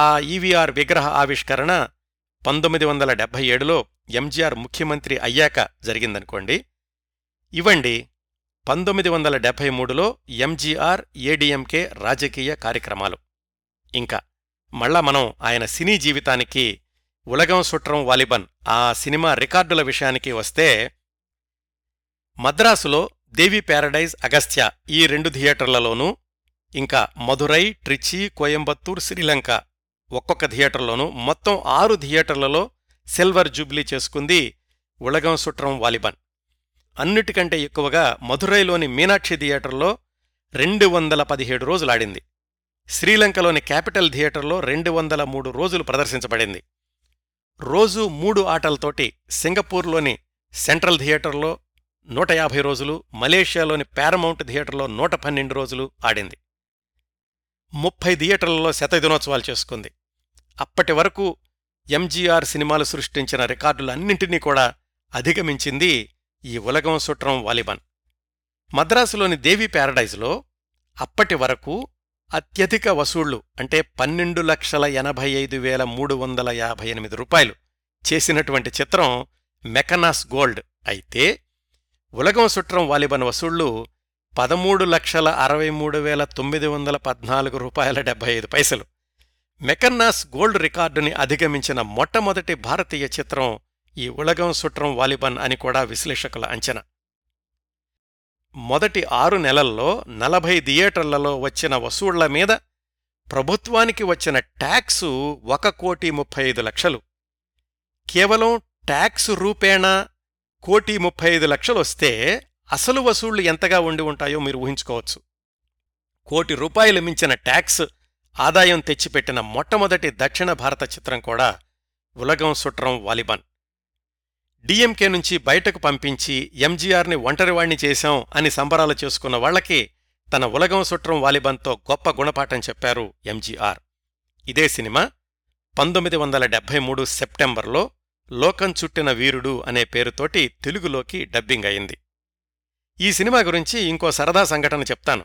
ఆ ఈవీఆర్ విగ్రహ ఆవిష్కరణ 1977లో ఎంజీఆర్ ముఖ్యమంత్రి అయ్యాక జరిగిందనుకోండి. ఇవ్వండి 1973లో ఎంజీఆర్ ఏడీఎంకే రాజకీయ కార్యక్రమాలు. ఇంకా మళ్ళా మనం ఆయన సినీ జీవితానికి, ఉలగం సుట్రం వాలిబన్ ఆ సినిమా రికార్డుల విషయానికి వస్తే, మద్రాసులో దేవి ప్యారడైజ్, అగస్త్య ఈ 2 థియేటర్లలోనూ, ఇంకా మధురై, ట్రిచి, కోయంబత్తూర్, శ్రీలంక ఒక్కొక్క థియేటర్లోనూ మొత్తం 6 థియేటర్లలో సిల్వర్ జూబ్లీ చేసుకుంది ఉలగం సుట్రం వాలిబన్. అన్నిటికంటే ఎక్కువగా మధురైలోని మీనాక్షి థియేటర్లో 217 రోజులాడింది. శ్రీలంకలోని క్యాపిటల్ థియేటర్లో 203 రోజులు ప్రదర్శించబడింది. రోజు 3 ఆటలతోటి సింగపూర్లోని సెంట్రల్ థియేటర్లో 150 రోజులు, మలేషియాలోని పారమౌంట్ థియేటర్లో 112 రోజులు ఆడింది. 30 థియేటర్లలో శతదినోత్సవాలు చేసుకుంది. అప్పటి వరకు ఎంజీఆర్ సినిమాలు సృష్టించిన రికార్డులన్నింటినీ కూడా అధిగమించింది ఈ ఉలగం సుట్రం వాలిబాన్. మద్రాసులోని దేవి ప్యారడైజ్లో అప్పటి వరకు అత్యధిక వసూళ్లు అంటే 12,85,358 రూపాయలు చేసినటువంటి చిత్రం మెకనాస్ గోల్డ్ అయితే, ఉలగం సుట్రం వాలిబాన్ వసూళ్లు 13,63,914.75 రూపాయలు. మెకన్నాస్ గోల్డ్ రికార్డుని అధిగమించిన మొట్టమొదటి భారతీయ చిత్రం ఈ ఉలగం సుట్రం వాలిబాన్ అని కూడా విశ్లేషకుల అంచనా. మొదటి 6 నెలల్లో 40 థియేటర్లలో వచ్చిన వసూళ్ల మీద ప్రభుత్వానికి వచ్చిన ట్యాక్సు 1,35,00,000. కేవలం ట్యాక్సు రూపేణా 1,35,00,000 వస్తే అసలు వసూళ్లు ఎంతగా ఉండి ఉంటాయో మీరు ఊహించుకోవచ్చు. 1,00,00,000 మించిన ట్యాక్స్ ఆదాయం తెచ్చిపెట్టిన మొట్టమొదటి దక్షిణ భారత చిత్రం కూడా ఉలగం సుట్రం వాలిబాన్. డిఎంకే నుంచి బయటకు పంపించి ఎంజీఆర్ని ఒంటరివాణ్ణి చేశాం అని సంబరాలు చేసుకున్న వాళ్లకి తన ఉలగం సుట్రం వాలిబాన్తో గొప్ప గుణపాఠం చెప్పారు ఎంజీఆర్. ఇదే సినిమా 1973 సెప్టెంబర్లో లోకం చుట్టిన వీరుడు అనే పేరుతోటి తెలుగులోకి డబ్బింగ్ అయింది. ఈ సినిమా గురించి ఇంకో సరదా సంఘటన చెప్తాను.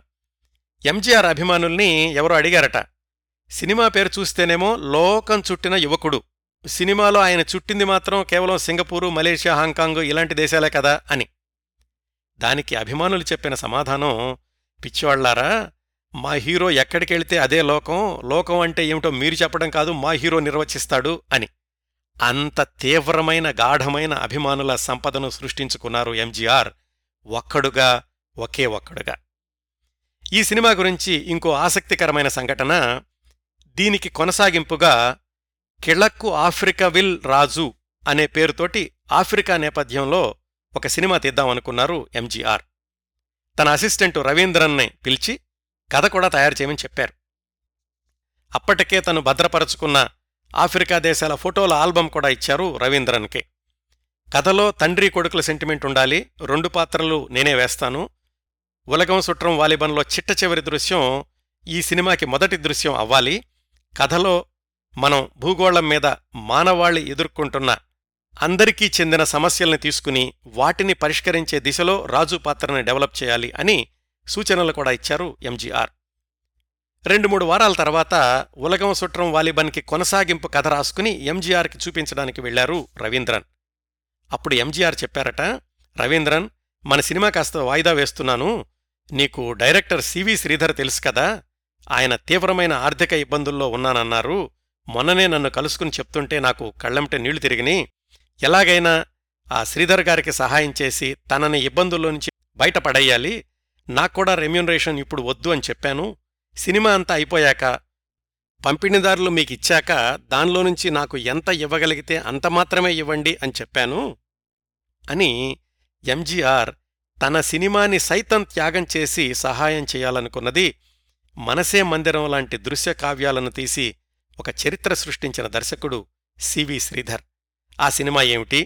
ఎంజీఆర్ అభిమానుల్ని ఎవరో అడిగారట, సినిమా పేరు చూస్తేనేమో లోకం చుట్టిన యువకుడు, సినిమాలో ఆయన చుట్టింది మాత్రం కేవలం సింగపూరు, మలేషియా, హాంకాంగ్ ఇలాంటి దేశాలే కదా అని. దానికి అభిమానులు చెప్పిన సమాధానం, పిచ్చివాళ్లారా, మా హీరో ఎక్కడికెళ్తే అదే లోకం, లోకం అంటే ఏమిటో మీరు చెప్పడం కాదు మా హీరో నిర్వచిస్తాడు అని. అంత తీవ్రమైన గాఢమైన అభిమానుల సంపదను సృష్టించుకున్నారు ఎంజీఆర్ ఒక్కడుగా, ఒకే ఒక్కడుగా. ఈ సినిమా గురించి ఇంకో ఆసక్తికరమైన సంఘటన. దీనికి కొనసాగింపుగా కిళక్కు ఆఫ్రికవిల్ రాజు అనే పేరుతోటి ఆఫ్రికా నేపథ్యంలో ఒక సినిమా తీద్దామనుకున్నారు ఎంజీఆర్. తన అసిస్టెంటు రవీంద్రన్నే పిలిచి కథ కూడా తయారు చేయమని చెప్పారు. అప్పటికే తను భద్రపరచుకున్న ఆఫ్రికా దేశాల ఫోటోల ఆల్బం కూడా ఇచ్చారు రవీంద్రన్కే. కథలో తండ్రి కొడుకుల సెంటిమెంట్ ఉండాలి, 2 పాత్రలు నేనే వేస్తాను. ఉలగం సుట్రం వాలిబాన్లో చిట్ట చివరి దృశ్యం ఈ సినిమాకి మొదటి దృశ్యం అవ్వాలి. కథలో మనం భూగోళం మీద మానవాళి ఎదుర్కొంటున్న అందరికీ చెందిన సమస్యల్ని తీసుకుని వాటిని పరిష్కరించే దిశలో రాజు పాత్రని డెవలప్ చేయాలి అని సూచనలు కూడా ఇచ్చారు ఎంజీఆర్. 2-3 వారాల తర్వాత ఉలగం సుట్రం వాలిబాన్కి కొనసాగింపు కథ రాసుకుని ఎంజీఆర్కి చూపించడానికి వెళ్లారు రవీంద్రన్. అప్పుడు ఎంజీఆర్ చెప్పారట, రవీంద్రన్, మన సినిమా కాస్త వాయిదా వేస్తున్నాను, నీకు డైరెక్టర్ సివి శ్రీధర్ తెలుసు కదా, ఆయన తీవ్రమైన ఆర్థిక ఇబ్బందుల్లో ఉన్నానన్నారు, మొన్ననే నన్ను కలుసుకుని చెప్తుంటే నాకు కళ్ళంటే నీళ్లు తిరిగిని, ఎలాగైనా ఆ శ్రీధర్ గారికి సహాయం చేసి తనని ఇబ్బందుల్లో నుంచి బయటపడేయాలి, నాక్కూడా రెమ్యూనరేషన్ ఇప్పుడు వద్దు అని చెప్పాను. సినిమా అంతా అయిపోయాక పంపిణీదారులు మీకిచ్చాక దానిలో నుంచి నాకు ఎంత ఇవ్వగలిగితే అంత మాత్రమే ఇవ్వండి అని చెప్పాను అని ఎంజీఆర్ తన సినిమాని సైతం త్యాగం చేసి సహాయం చేయాలనుకున్నది మనసే మందిరం లాంటి దృశ్య కావ్యాలను తీసి ఒక చరిత్ర సృష్టించిన దర్శకుడు సివి శ్రీధర్. ఆ సినిమా ఏమిటి,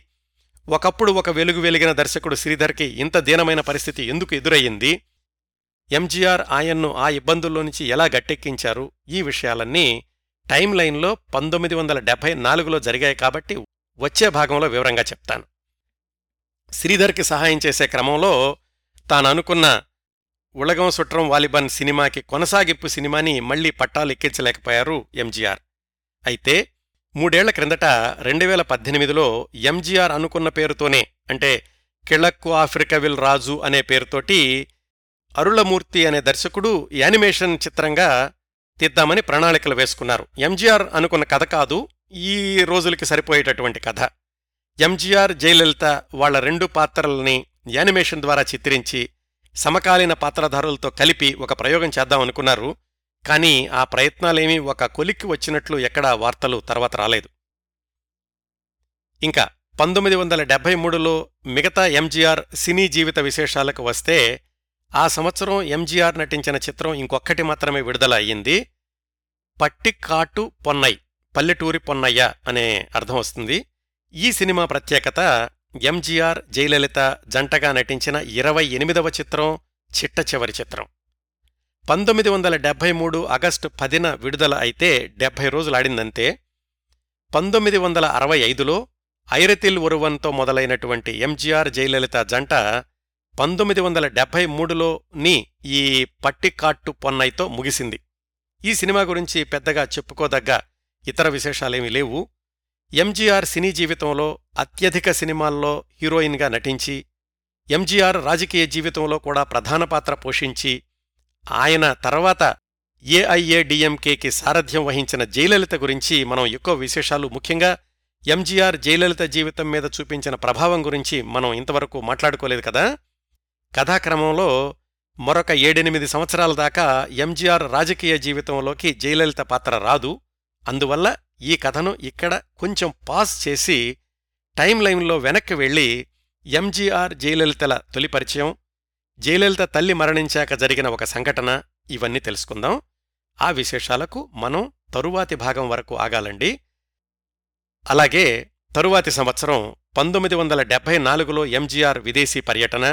ఒకప్పుడు ఒక వెలుగు వెలిగిన దర్శకుడు శ్రీధర్కి ఇంత దీనమైన పరిస్థితి ఎందుకు ఎదురయ్యింది, ఎంజీఆర్ ఆయన్ను ఆ ఇబ్బందుల్లో నుంచి ఎలా గట్టెక్కించారు, ఈ విషయాలన్నీ టైం లైన్లో 1974లో జరిగాయి కాబట్టి వచ్చే భాగంలో వివరంగా చెప్తాను. శ్రీధర్కి సహాయం చేసే క్రమంలో తాననుకున్న ఉలగం సుట్రం వాలిబాన్ సినిమాకి కొనసాగింపు సినిమాని మళ్లీ పట్టాలు ఎక్కించలేకపోయారు ఎంజీఆర్. అయితే 3 ఏళ్ల క్రిందట 2018లో ఎంజీఆర్ అనుకున్న పేరుతోనే అంటే కిళక్కు ఆఫ్రికవిల్ రాజు అనే పేరుతోటి అరుళమూర్తి అనే దర్శకుడు యానిమేషన్ చిత్రంగా తీద్దామని ప్రణాళికలు వేసుకున్నారు. ఎంజీఆర్ అనుకున్న కథ కాదు, ఈ రోజులకి సరిపోయేటటువంటి కథ. ఎంజీఆర్, జయలలిత వాళ్ల 2 పాత్రల్ని యానిమేషన్ ద్వారా చిత్రించి సమకాలీన పాత్రధారులతో కలిపి ఒక ప్రయోగం చేద్దామనుకున్నారు. కానీ ఆ ప్రయత్నాలేమీ ఒక కొలిక్కి వచ్చినట్లు ఎక్కడా వార్తలు తర్వాత రాలేదు. ఇంకా 1973లో మిగతా ఎంజీఆర్ సినీ జీవిత విశేషాలకు వస్తే, ఆ సంవత్సరం ఎంజీఆర్ నటించిన చిత్రం ఇంకొక్కటి మాత్రమే విడుదల అయ్యింది. పట్టికాటు పొన్నై, పల్లెటూరి పొన్నయ్య అనే అర్థం వస్తుంది. ఈ సినిమా ప్రత్యేకత ఎంజీఆర్ జయలలిత జంటగా నటించిన 28వ చిత్రం, చిట్ట చివరి చిత్రం. 1973 ఆగస్టు 10న విడుదల అయితే 70 రోజులాడిందంతే. 1965లో ఐరతిల్ ఒరువన్తో మొదలైనటువంటి ఎంజీఆర్ జయలలిత జంట 1973లోని ఈ పట్టికాట్టు పొన్నైతో ముగిసింది. ఈ సినిమా గురించి పెద్దగా చెప్పుకోదగ్గ ఇతర విశేషాలేమీ లేవు. ఎంజీఆర్ సినీ జీవితంలో అత్యధిక సినిమాల్లో హీరోయిన్గా నటించి, ఎంజీఆర్ రాజకీయ జీవితంలో కూడా ప్రధాన పాత్ర పోషించి, ఆయన తర్వాత ఏఐఏడిఎంకేకి సారథ్యం వహించిన జయలలిత గురించి మనం ఎక్కువ విశేషాలు, ముఖ్యంగా ఎంజీఆర్ జయలలిత జీవితం మీద చూపించిన ప్రభావం గురించి మనం ఇంతవరకు మాట్లాడుకోలేదు కదా. కథాక్రమంలో మరొక 7-8 సంవత్సరాల దాకా ఎంజీఆర్ రాజకీయ జీవితంలోకి జయలలిత పాత్ర రాదు. అందువల్ల ఈ కథను ఇక్కడ కొంచెం పాజ్ చేసి టైం లైన్లో వెనక్కి వెళ్ళి ఎంజీఆర్ జయలలితల తొలి పరిచయం, జయలలిత తల్లి మరణించాక జరిగిన ఒక సంఘటన, ఇవన్నీ తెలుసుకుందాం. ఆ విశేషాలకు మనం తరువాతి భాగం వరకు ఆగాలండి. అలాగే తరువాతి సంవత్సరం 1974లో ఎంజీఆర్ విదేశీ పర్యటన,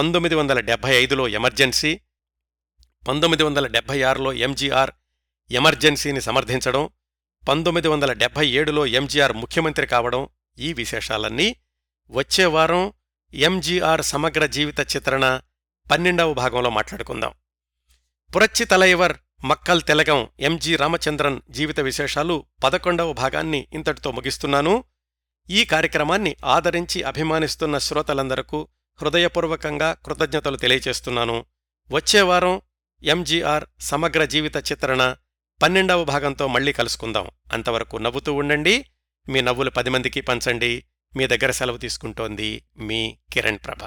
1975లో ఎమర్జెన్సీ, 1976లో ఎంజీఆర్ ఎమర్జెన్సీని సమర్థించడం, 1977లో ఎంజీఆర్ ముఖ్యమంత్రి కావడం, ఈ విశేషాలన్నీ వచ్చేవారం ఎంజీఆర్ సమగ్ర జీవిత చిత్రణ 12వ భాగంలో మాట్లాడుకుందాం. పురచ్చి తలైవర్ మక్కల్ తెలగం ఎంజి రామచంద్రన్ జీవిత విశేషాలు 11వ భాగాన్ని ఇంతటితో ముగిస్తున్నాను. ఈ కార్యక్రమాన్ని ఆదరించి అభిమానిస్తున్న శ్రోతలందరకు హృదయపూర్వకంగా కృతజ్ఞతలు తెలియచేస్తున్నాను. వచ్చేవారం ఎంజీఆర్ సమగ్ర జీవిత చిత్రణ 12వ భాగంతో మళ్లీ కలుసుకుందాం. అంతవరకు నవ్వుతూ ఉండండి, మీ నవ్వులు 10 మందికి పంచండి. మీ దగ్గర సెలవు తీసుకుంటోంది మీ కిరణ్ ప్రభ.